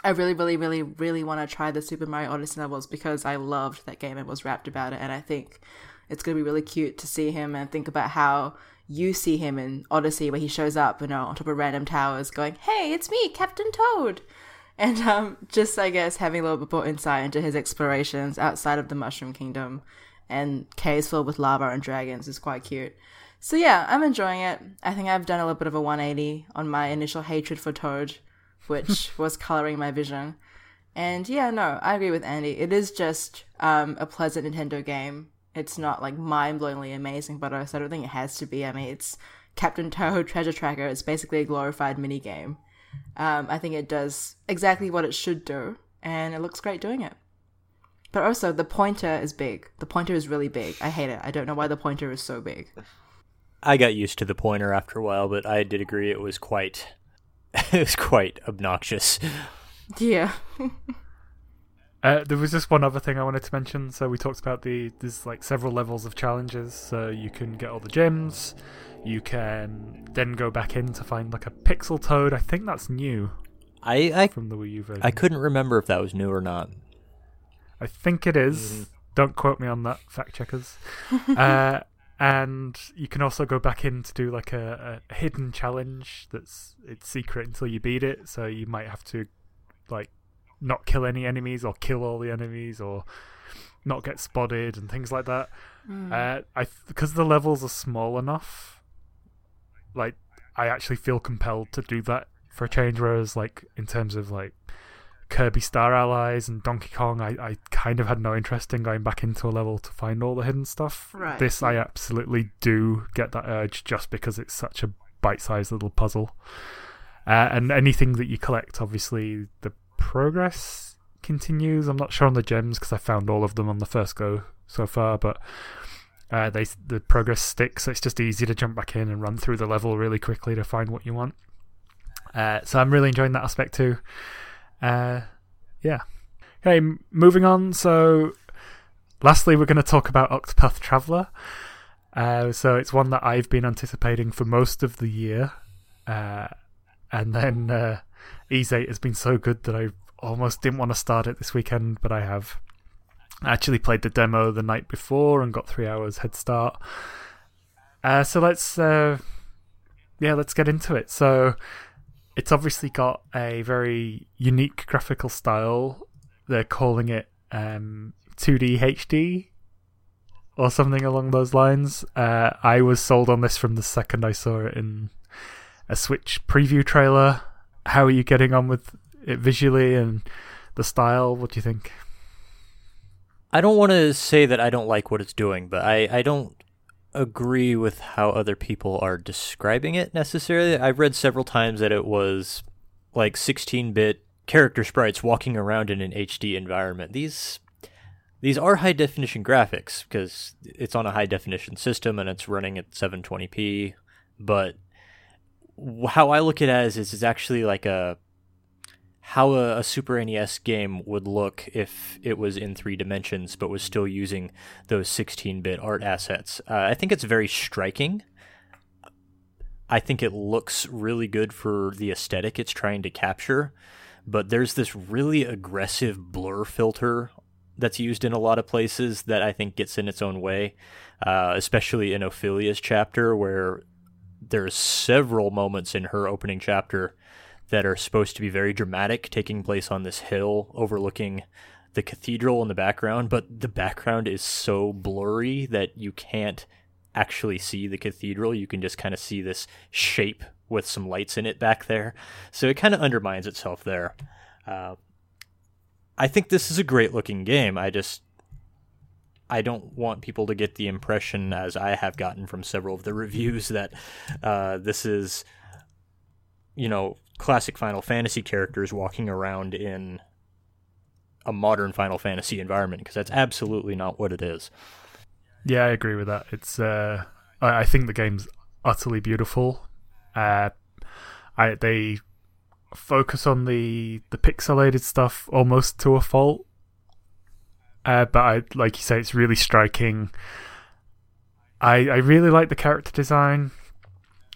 I really, really, really, really want to try the Super Mario Odyssey levels because I loved that game and was rapt about it. And I think it's going to be really cute to see him and think about how you see him in Odyssey where he shows up, you know, on top of random towers going, hey, it's me, Captain Toad. And um, just, I guess, having a little bit more insight into his explorations outside of the Mushroom Kingdom and caves filled with lava and dragons is quite cute. So yeah, I'm enjoying it. I think I've done a little bit of a one eighty on my initial hatred for Toad, which was coloring my vision. And yeah, no, I agree with Andy. It is just um, a pleasant Nintendo game. It's not, like, mind-blowingly amazing, but I don't think it has to be. I mean, it's Captain Toad Treasure Tracker. It's basically a glorified minigame. Um, I think it does exactly what it should do, and it looks great doing it. But also, the pointer is big. The pointer is really big. I hate it. I don't know why the pointer is so big. I got used to the pointer after a while, but I did agree it was quite, it was quite obnoxious. Yeah. Uh, there was just one other thing I wanted to mention. So we talked about the there's like several levels of challenges. So you can get all the gems. You can then go back in to find like a pixel Toad. I think that's new. I, I from the Wii U version. I couldn't remember if that was new or not. I think it is. Mm. Don't quote me on that, fact checkers. uh, And you can also go back in to do like a, a hidden challenge that's it's secret until you beat it. So you might have to like not kill any enemies or kill all the enemies or not get spotted and things like that. Mm. Uh, I because the levels are small enough, like I actually feel compelled to do that for a change. Whereas like in terms of like Kirby Star Allies and Donkey Kong, I, I kind of had no interest in going back into a level to find all the hidden stuff. Right. This, I absolutely do get that urge just because it's such a bite-sized little puzzle. Uh, and anything that you collect, obviously, the progress continues. I'm not sure on the gems because I found all of them on the first go so far, but uh, they the progress sticks, so it's just easy to jump back in and run through the level really quickly to find what you want. Uh, so I'm really enjoying that aspect too. Uh, yeah. Okay, moving on. So, lastly, we're going to talk about Octopath Traveler. Uh, so it's one that I've been anticipating for most of the year, uh, and then uh, Ys eight has been so good that I almost didn't want to start it this weekend, but I have. I actually played the demo the night before and got three hours head start. Uh, so let's, uh, yeah, let's get into it. So. It's obviously got a very unique graphical style. They're calling it um, two D H D or something along those lines. Uh, I was sold on this from the second I saw it in a Switch preview trailer. How are you getting on with it visually and the style? What do you think? I don't want to say that I don't like what it's doing, but I, I don't... agree with how other people are describing it necessarily. I've read several times that it was like sixteen-bit character sprites walking around in an H D environment. These these are high-definition graphics because it's on a high-definition system and it's running at seven twenty p, but how I look at it as is it's actually like a how a, a Super N E S game would look if it was in three dimensions but was still using those sixteen-bit art assets. Uh, I think it's very striking. I think it looks really good for the aesthetic it's trying to capture, but there's this really aggressive blur filter that's used in a lot of places that I think gets in its own way, uh, especially in Ophelia's chapter, where there's several moments in her opening chapter that are supposed to be very dramatic, taking place on this hill overlooking the cathedral in the background, but the background is so blurry that you can't actually see the cathedral. You can just kind of see this shape with some lights in it back there. So it kind of undermines itself there. Uh, I think this is a great looking game. I just, I don't want people to get the impression, as I have gotten from several of the reviews, that uh, this is, you know, classic Final Fantasy characters walking around in a modern Final Fantasy environment, because that's absolutely not what it is. Yeah, I agree with that. It's uh, I think the game's utterly beautiful. Uh, I, they focus on the the pixelated stuff almost to a fault, uh, but I, like you say, it's really striking. I I really like the character design.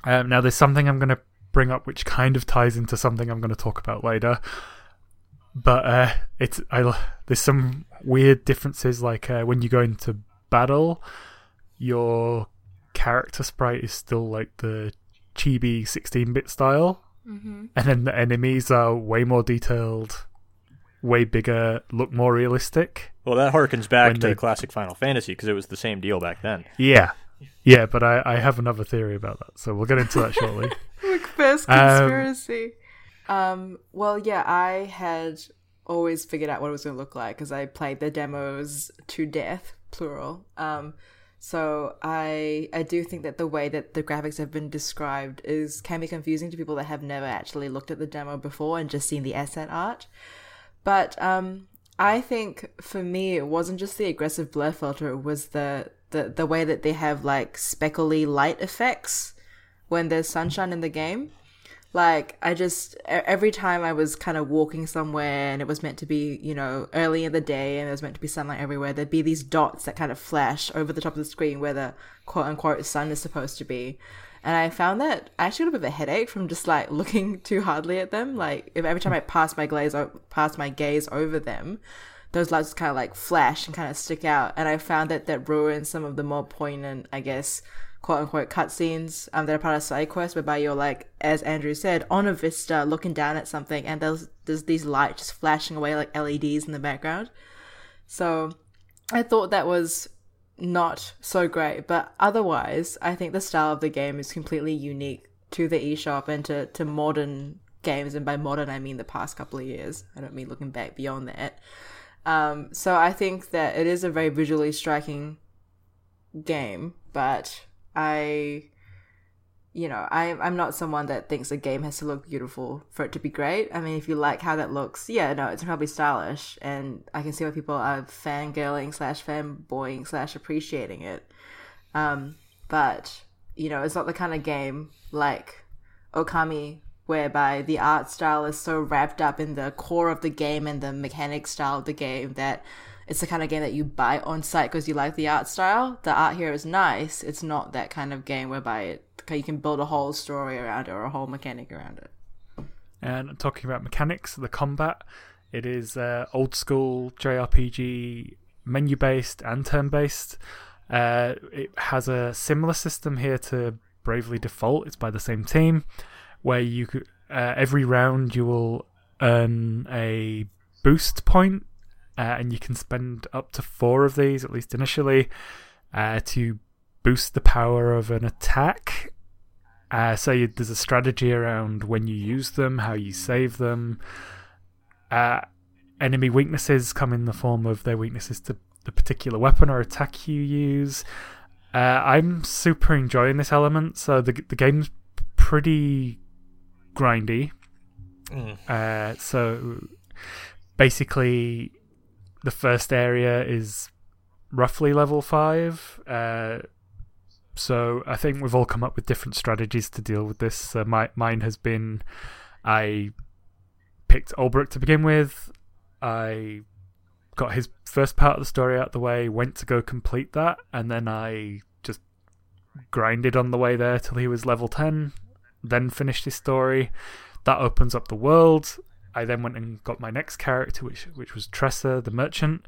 Um, now, there's something I'm going to bring up which kind of ties into something I'm going to talk about later, but uh it's I there's some weird differences, like uh, when you go into battle your character sprite is still like the chibi sixteen-bit style, mm-hmm. and then the enemies are way more detailed, way bigger, look more realistic. Well, that harkens back to they... classic Final Fantasy, because it was the same deal back then. Yeah yeah but I, I have another theory about that, so we'll get into that shortly. First conspiracy. Um, um, well, yeah, I had always figured out what it was going to look like because I played the demos to death, plural. Um, so I I do think that the way that the graphics have been described is can be confusing to people that have never actually looked at the demo before and just seen the asset art. But um, I think for me, it wasn't just the aggressive blur filter; it was the the the way that they have like speckly light effects when there's sunshine in the game. Like, I just, every time I was kind of walking somewhere and it was meant to be, you know, early in the day and there was meant to be sunlight everywhere, there'd be these dots that kind of flash over the top of the screen where the quote-unquote sun is supposed to be. And I found that I actually had a bit of a headache from just, like, looking too hardly at them. Like, if every time I passed my glaze, o- passed my gaze over them, those lights kind of like flash and kind of stick out. And I found that that ruins some of the more poignant, I guess, quote unquote cutscenes um, that are part of side quests, whereby you're like, as Andrew said, on a vista looking down at something, and there's, there's these lights just flashing away like L E Ds in the background. So I thought that was not so great, but otherwise I think the style of the game is completely unique to the eShop and to, to modern games, and by modern I mean the past couple of years. I don't mean looking back beyond that. Um, so I think that it is a very visually striking game, but I, you know, I, I'm not someone that thinks a game has to look beautiful for it to be great. I mean, if you like how that looks, yeah, no, it's probably stylish, and I can see why people are fangirling slash fanboying slash appreciating it. Um, but, you know, it's not the kind of game like Okami, whereby the art style is so wrapped up in the core of the game and the mechanic style of the game that it's the kind of game that you buy on site because you like the art style. The art here is nice. It's not that kind of game whereby it, you can build a whole story around it or a whole mechanic around it. And talking about mechanics, the combat, it is uh, old school J R P G, menu-based and turn-based. Uh, it has a similar system here to Bravely Default. It's by the same team, where you uh, every round you will earn a boost point, uh, and you can spend up to four of these, at least initially, uh, to boost the power of an attack. Uh, so you, there's a strategy around when you use them, how you save them. Uh, enemy weaknesses come in the form of their weaknesses to the particular weapon or attack you use. Uh, I'm super enjoying this element. So the the game's pretty grindy. Mm. Uh, so basically, the first area is roughly level five. Uh, so I think we've all come up with different strategies to deal with this. Uh, my mine has been, I picked Olberic to begin with. I got his first part of the story out of the way, went to go complete that, and then I just grinded on the way there till he was level ten, then finished his story. That opens up the world. I then went and got my next character, which which was Tressa, the merchant.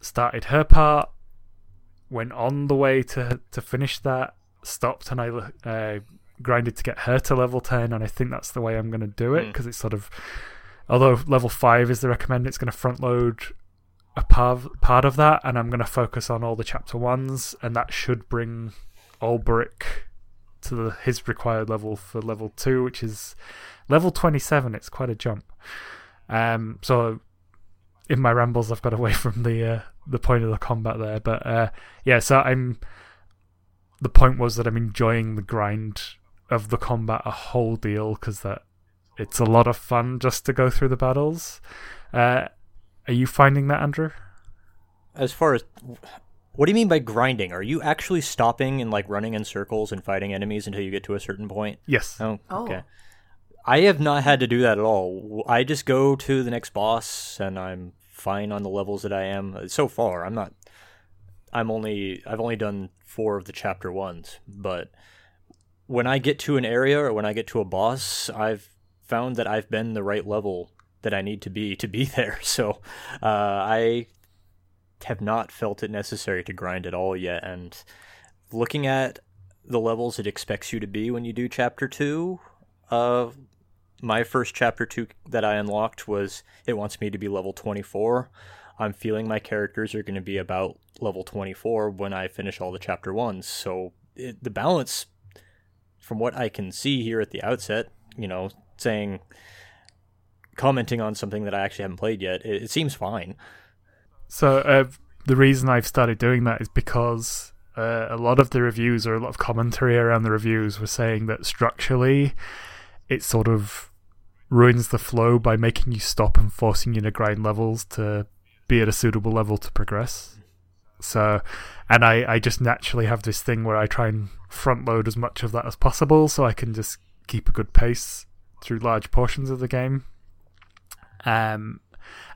Started her part, went on the way to to finish that, stopped, and I uh, grinded to get her to level ten, and I think that's the way I'm going to do it, because mm. it's sort of... Although level five is the recommend, it's going to front load a part, part of that, and I'm going to focus on all the chapter ones, and that should bring Olberic to the, his required level for level two, which is level twenty-seven. It's quite a jump. Um, so in my rambles, I've got away from the uh, the point of the combat there, but uh, yeah. So I'm. The point was that I'm enjoying the grind of the combat a whole deal, because that. It's a lot of fun just to go through the battles. Uh, are you finding that, Andrew? As far as... What do you mean by grinding? Are you actually stopping and like running in circles and fighting enemies until you get to a certain point? Yes. Oh, okay. Oh. I have not had to do that at all. I just go to the next boss, and I'm fine on the levels that I am. So far, I'm not... I'm only... I've only done four of the chapter ones, but when I get to an area or when I get to a boss, I've found that I've been the right level that I need to be to be there, so uh, I have not felt it necessary to grind at all yet. And looking at the levels it expects you to be when you do chapter two, uh, my first chapter two that I unlocked was, it wants me to be level twenty-four. I'm feeling my characters are going to be about level twenty-four when I finish all the chapter ones, so it, the balance, from what I can see here at the outset, you know, saying, commenting on something that I actually haven't played yet, it, it seems fine. So uh, the reason I've started doing that is because uh, a lot of the reviews, or a lot of commentary around the reviews, were saying that structurally it sort of ruins the flow by making you stop and forcing you to grind levels to be at a suitable level to progress. So, and I, I just naturally have this thing where I try and front load as much of that as possible so I can just keep a good pace through large portions of the game. Um,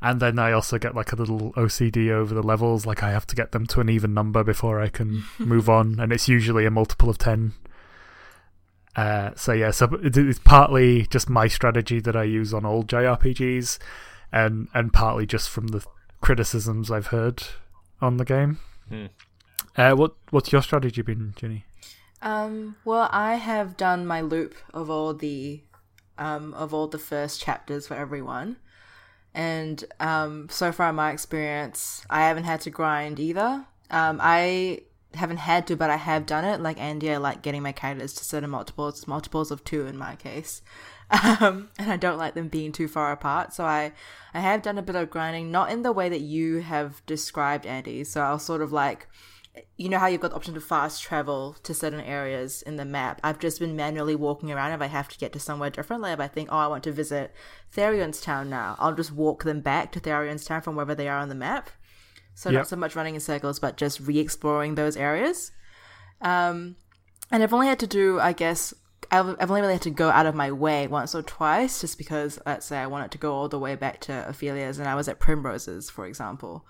and then I also get like a little O C D over the levels, like I have to get them to an even number before I can move on, and it's usually a multiple of ten. Uh, so yeah, so it's partly just my strategy that I use on all J R P Gs, and and partly just from the criticisms I've heard on the game. Hmm. Uh, what what's your strategy been, Ginny? Um, well, I have done my loop of all the um, of all the first chapters for everyone, and um, so far in my experience, I haven't had to grind either. Um, I haven't had to, but I have done it. Like Andy, I like getting my characters to sit in multiples, multiples of two in my case. Um, and I don't like them being too far apart. So I, I have done a bit of grinding, not in the way that you have described, Andy. So I'll sort of like, you know how you've got the option to fast travel to certain areas in the map. I've just been manually walking around if I have to get to somewhere different. Like if I think, oh, I want to visit Therion's town now, I'll just walk them back to Therion's town from wherever they are on the map. So yep. Not so much running in circles, but just re-exploring those areas. Um, and I've only had to do, I guess, I've, I've only really had to go out of my way once or twice, just because, let's say, I wanted to go all the way back to Ophelia's and I was at Primrose's, for example.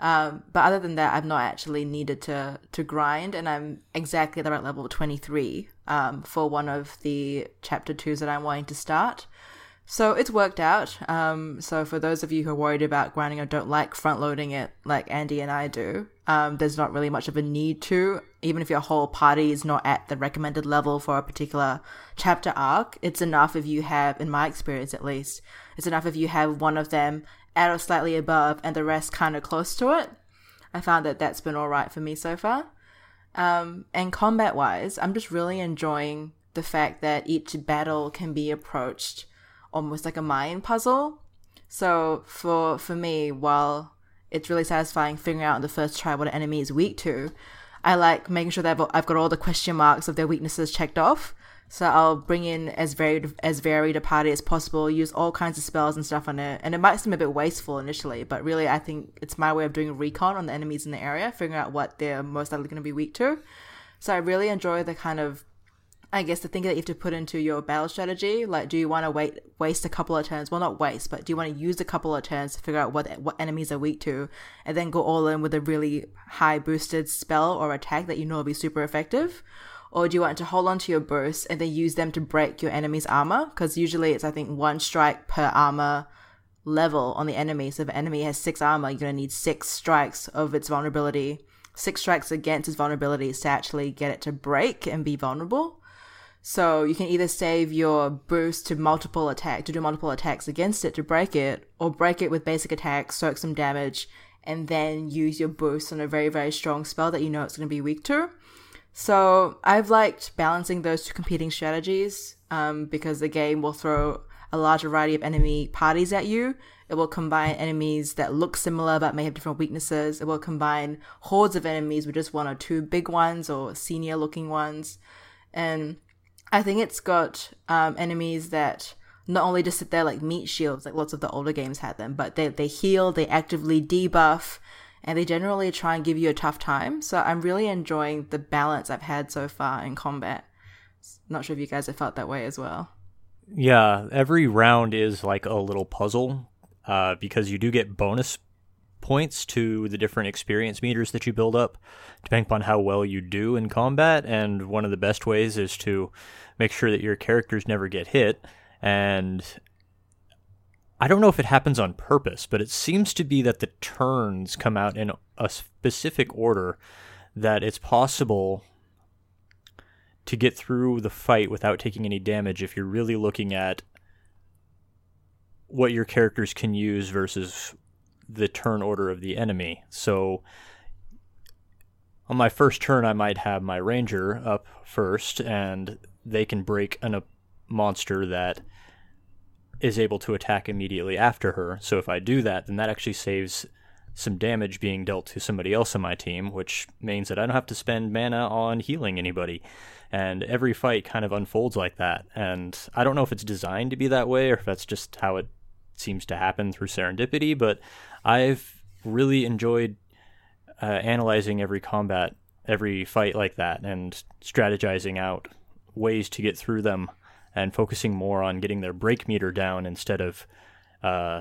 Um, but other than that, I've not actually needed to, to grind, and I'm exactly at the right level, twenty-three, um, for one of the chapter twos that I'm wanting to start. So it's worked out. Um, so for those of you who are worried about grinding or don't like front-loading it like Andy and I do, um, there's not really much of a need to. Even if your whole party is not at the recommended level for a particular chapter arc, it's enough if you have, in my experience at least, it's enough if you have one of them at or slightly above and the rest kind of close to it. I found that that's been all right for me so far. Um, and combat-wise, I'm just really enjoying the fact that each battle can be approached almost like a Mayan puzzle. So for for me, while it's really satisfying figuring out on the first try what an enemy is weak to, I like making sure that I've got all the question marks of their weaknesses checked off. So I'll bring in as varied as varied a party as possible, use all kinds of spells and stuff on it. And it might seem a bit wasteful initially, but really I think it's my way of doing a recon on the enemies in the area, figuring out what they're most likely going to be weak to. So I really enjoy the kind of, I guess, the thing that you have to put into your battle strategy, like, do you want to wait, waste a couple of turns? Well, not waste, but do you want to use a couple of turns to figure out what what enemies are weak to, and then go all in with a really high boosted spell or attack that you know will be super effective? Or do you want to hold on to your boosts and then use them to break your enemy's armor? Because usually it's, I think, one strike per armor level on the enemy. So if an enemy has six armor, you're going to need six strikes of its vulnerability, six strikes against its vulnerability to actually get it to break and be vulnerable. So you can either save your boost to multiple attack, to do multiple attacks against it to break it, or break it with basic attacks, soak some damage, and then use your boost on a very, very strong spell that you know it's going to be weak to. So I've liked balancing those two competing strategies, um, because the game will throw a large variety of enemy parties at you. It will combine enemies that look similar but may have different weaknesses. It will combine hordes of enemies with just one or two big ones or senior-looking ones. And I think it's got um, enemies that not only just sit there like meat shields, like lots of the older games had them, but they, they heal, they actively debuff, and they generally try and give you a tough time. So I'm really enjoying the balance I've had so far in combat. Not sure if you guys have felt that way as well. Yeah, every round is like a little puzzle uh, because you do get bonus points to the different experience meters that you build up depending upon how well you do in combat, and one of the best ways is to make sure that your characters never get hit. And I don't know if it happens on purpose, but it seems to be that the turns come out in a specific order that it's possible to get through the fight without taking any damage if you're really looking at what your characters can use versus the turn order of the enemy. So on my first turn, I might have my ranger up first, and they can break an, a monster that is able to attack immediately after her. So if I do that, then that actually saves some damage being dealt to somebody else on my team, which means that I don't have to spend mana on healing anybody. And every fight kind of unfolds like that. And I don't know if it's designed to be that way or if that's just how it seems to happen through serendipity, but I've really enjoyed uh, analyzing every combat, every fight like that, and strategizing out ways to get through them and focusing more on getting their break meter down instead of uh,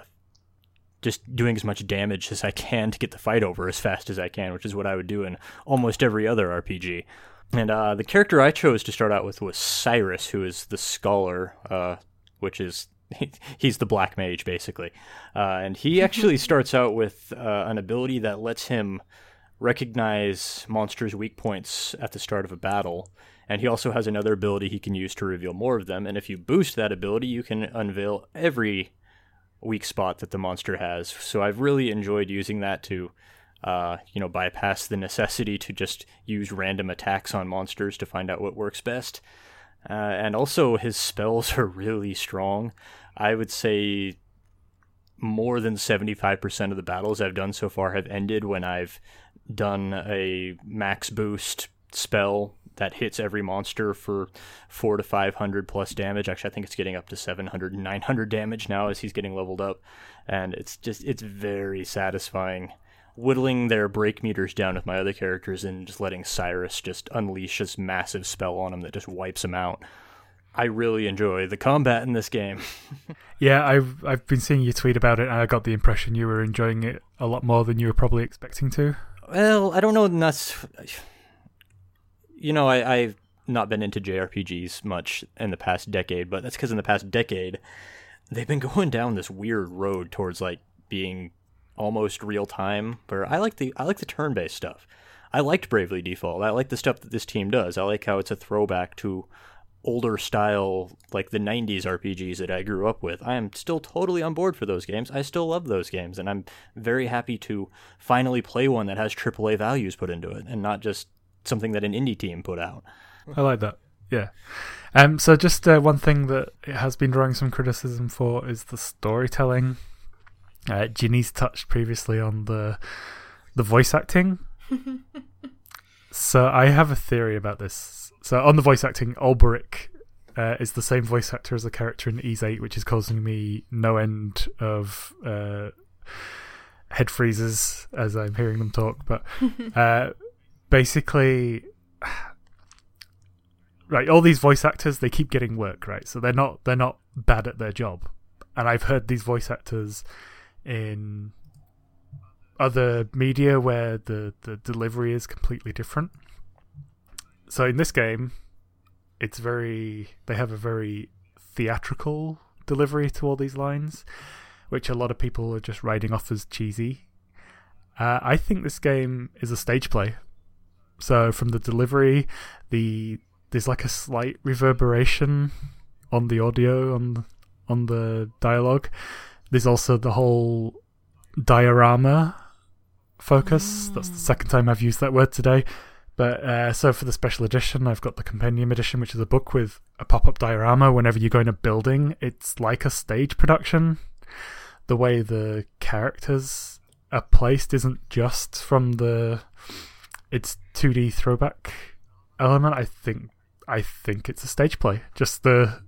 just doing as much damage as I can to get the fight over as fast as I can, which is what I would do in almost every other R P G. And uh, the character I chose to start out with was Cyrus, who is the scholar, uh, which is he's the black mage, basically. Uh, and he actually starts out with uh, an ability that lets him recognize monsters' weak points at the start of a battle. And he also has another ability he can use to reveal more of them. And if you boost that ability, you can unveil every weak spot that the monster has. So I've really enjoyed using that to, uh, you know, bypass the necessity to just use random attacks on monsters to find out what works best. Uh, and also, his spells are really strong. I would say more than seventy-five percent of the battles I've done so far have ended when I've done a max boost spell that hits every monster for four to five hundred plus damage. Actually, I think it's getting up to seven hundred and nine hundred damage now as he's getting leveled up, and it's just it's very satisfying whittling their break meters down with my other characters and just letting Cyrus just unleash this massive spell on him that just wipes him out. I really enjoy the combat in this game. Yeah, I've I've been seeing you tweet about it, and I got the impression you were enjoying it a lot more than you were probably expecting to. Well, I don't know, and that's. You know, I, I've not been into J R P Gs much in the past decade, but that's because in the past decade, they've been going down this weird road towards, like, being almost real-time, where I like the I like the turn-based stuff. I liked Bravely Default. I like the stuff that this team does. I like how it's a throwback to older style, like the nineties R P Gs that I grew up with. I am still totally on board for those games. I still love those games, and I'm very happy to finally play one that has triple A values put into it, and not just something that an indie team put out. I like that. Yeah. Um. So just uh, one thing that it has been drawing some criticism for is the storytelling. Uh, Ginny's touched previously on the the voice acting. So I have a theory about this. So on the voice acting, Olberic uh, is the same voice actor as the character in Ys eight, which is causing me no end of uh, head freezes as I'm hearing them talk. But... Uh, basically, right, all these voice actors, they keep getting work, right? So they're not they're not bad at their job. And I've heard these voice actors in other media where the, the delivery is completely different. So in this game, it's very they have a very theatrical delivery to all these lines, which a lot of people are just writing off as cheesy. Uh, I think this game is a stage play. So from the delivery, the there's like a slight reverberation on the audio, on the, on the dialogue. There's also the whole diorama focus. Mm. That's the second time I've used that word today. But uh, so for the special edition, I've got the Compendium Edition, which is a book with a pop-up diorama whenever you go in a building. It's like a stage production. The way the characters are placed isn't just from the... It's two D throwback element. I think I think it's a stage play. Just the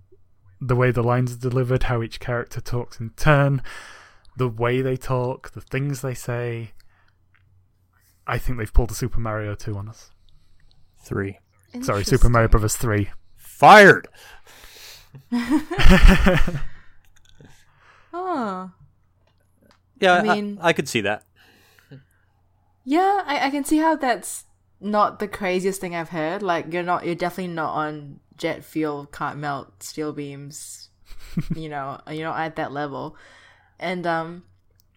the way the lines are delivered, how each character talks in turn, the way they talk, the things they say. I think they've pulled a Super Mario two on us. Three. Sorry, Super Mario Brothers three. Fired! Oh. Yeah, I, mean... I, I could see that. Yeah, I, I can see how that's not the craziest thing I've heard. Like, you're not, you're definitely not on jet fuel, can't melt steel beams. You know, you're not at that level. And um,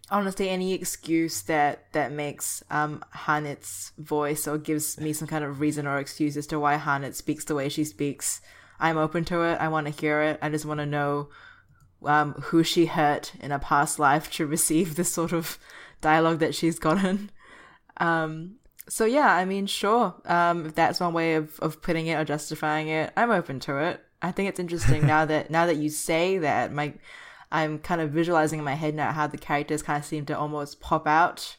honestly, any excuse that that makes um H'aanit's voice or gives me some kind of reason or excuse as to why H'aanit speaks the way she speaks, I'm open to it. I want to hear it. I just want to know um who she hurt in a past life to receive this sort of dialogue that she's gotten. Um, so yeah, I mean, sure. Um, if that's one way of, of putting it or justifying it, I'm open to it. I think it's interesting now that, now that you say that, my, I'm kind of visualizing in my head now how the characters kind of seem to almost pop out,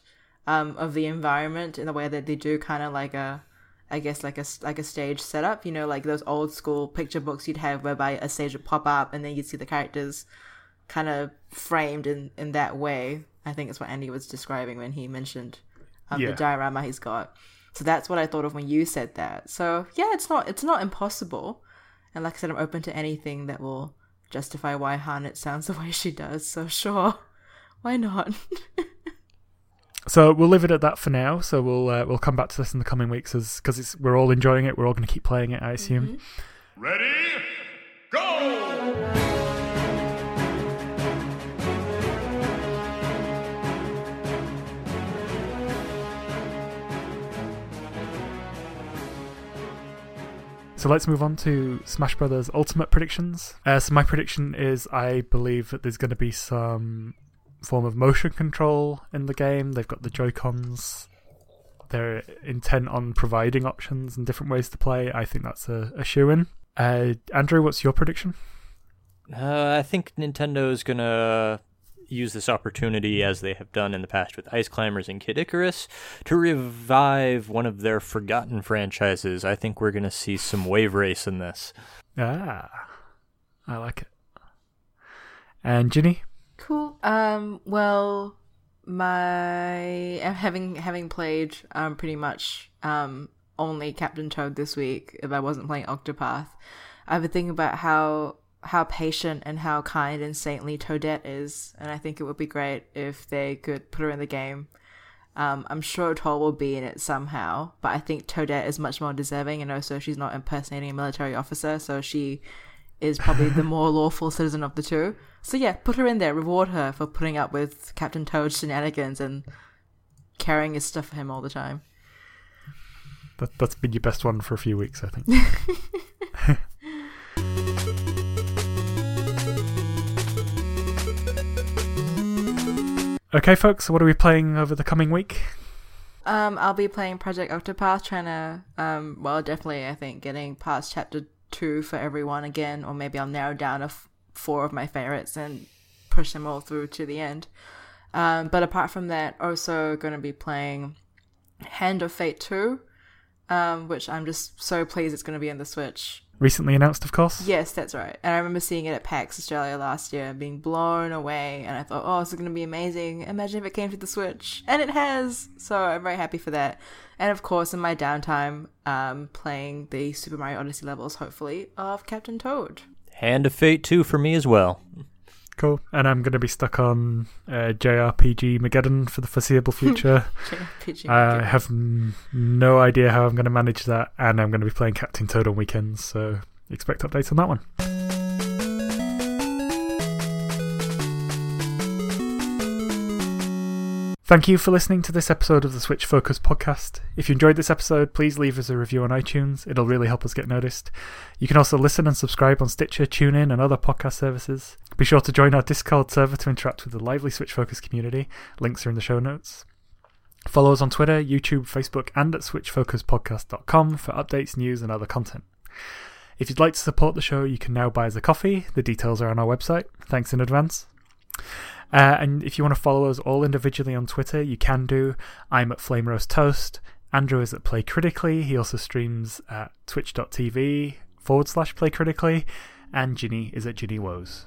um, of the environment in the way that they do, kind of like a, I guess like a, like a stage setup, you know, like those old school picture books you'd have whereby a stage would pop up and then you'd see the characters kind of framed in, in that way. I think it's what Andy was describing when he mentioned Um, yeah. the diorama he's got. So that's what I thought of when you said that. So yeah, it's not it's not impossible. And like I said, I'm open to anything that will justify why H'aanit sounds the way she does. So sure, why not? So we'll leave it at that for now. So we'll uh, we'll come back to this in the coming weeks as because it's we're all enjoying it. We're all going to keep playing it, I assume. Mm-hmm. Ready, go! So let's move on to Smash Brothers Ultimate predictions. Uh, so my prediction is I believe that there's going to be some form of motion control in the game. They've got the Joy-Cons. They're intent on providing options and different ways to play. I think that's a, a shoo-in. Uh, Andrew, what's your prediction? Uh, I think Nintendo's going to use this opportunity, as they have done in the past with Ice Climbers and Kid Icarus, to revive one of their forgotten franchises. I think we're going to see some Wave Race in this. Ah, I like it. And Ginny? Cool. Um. Well, my having having played um pretty much um only Captain Toad this week. If I wasn't playing Octopath, I've been thinking about how. how patient and how kind and saintly Toadette is, and I think it would be great if they could put her in the game. Um, I'm sure Toad will be in it somehow, but I think Toadette is much more deserving, and also she's not impersonating a military officer, so she is probably the more lawful citizen of the two. So yeah, put her in there, reward her for putting up with Captain Toad's shenanigans and carrying his stuff for him all the time. That, that's been your best one for a few weeks, I think. Okay, folks, so what are we playing over the coming week? Um, I'll be playing Project Octopath, trying to, um, well, definitely, I think, getting past Chapter two for everyone again, or maybe I'll narrow down a f- four of my favorites and push them all through to the end. Um, but apart from that, also going to be playing Hand of Fate two, um, which I'm just so pleased it's going to be on the Switch. Recently announced, of course. Yes, that's right. And I remember seeing it at PAX Australia last year, being blown away, and I thought, oh, this is going to be amazing. Imagine if it came to the Switch. And it has! So I'm very happy for that. And of course, in my downtime, um, playing the Super Mario Odyssey levels, hopefully, of Captain Toad. Hand of Fate two for me as well. Cool. And I'm going to be stuck on uh, J R P G Mageddon for the foreseeable future. J R P G I have n- no idea how I'm going to manage that, and I'm going to be playing Captain Toad on weekends, so expect updates on that one. Thank you for listening to this episode of the Switch Focus podcast. If you enjoyed this episode, please leave us a review on iTunes. It'll really help us get noticed. You can also listen and subscribe on Stitcher, TuneIn, and other podcast services. Be sure to join our Discord server to interact with the lively Switch Focus community. Links are in the show notes. Follow us on Twitter, YouTube, Facebook, and at switch focus podcast dot com for updates, news, and other content. If you'd like to support the show, you can now buy us a coffee. The details are on our website. Thanks in advance. Uh, and if you want to follow us all individually on Twitter, you can do. I'm at Flame Roast Toast. Andrew is at Play Critically. He also streams at twitch.tv forward slash Play Critically. And Ginny is at Ginny Woes.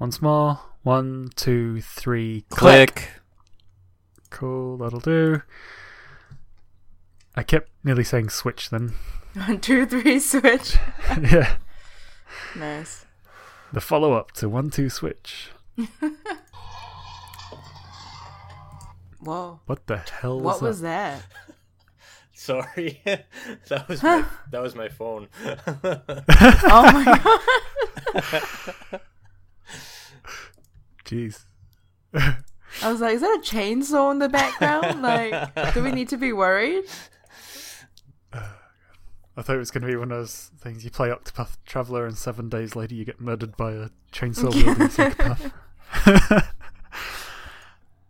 Once more. One, two, three, click. click. Cool, that'll do. I kept nearly saying switch then. One, two, three, switch. Yeah. Nice. The follow-up to one, two, switch. Whoa. What the hell was that? What was that? Sorry. That was my, that was my phone. Oh my god. Jeez. I was like, is that a chainsaw in the background? Like, do we need to be worried? I thought it was going to be one of those things you play Octopath Traveler and seven days later you get murdered by a chainsaw wielding psychopath.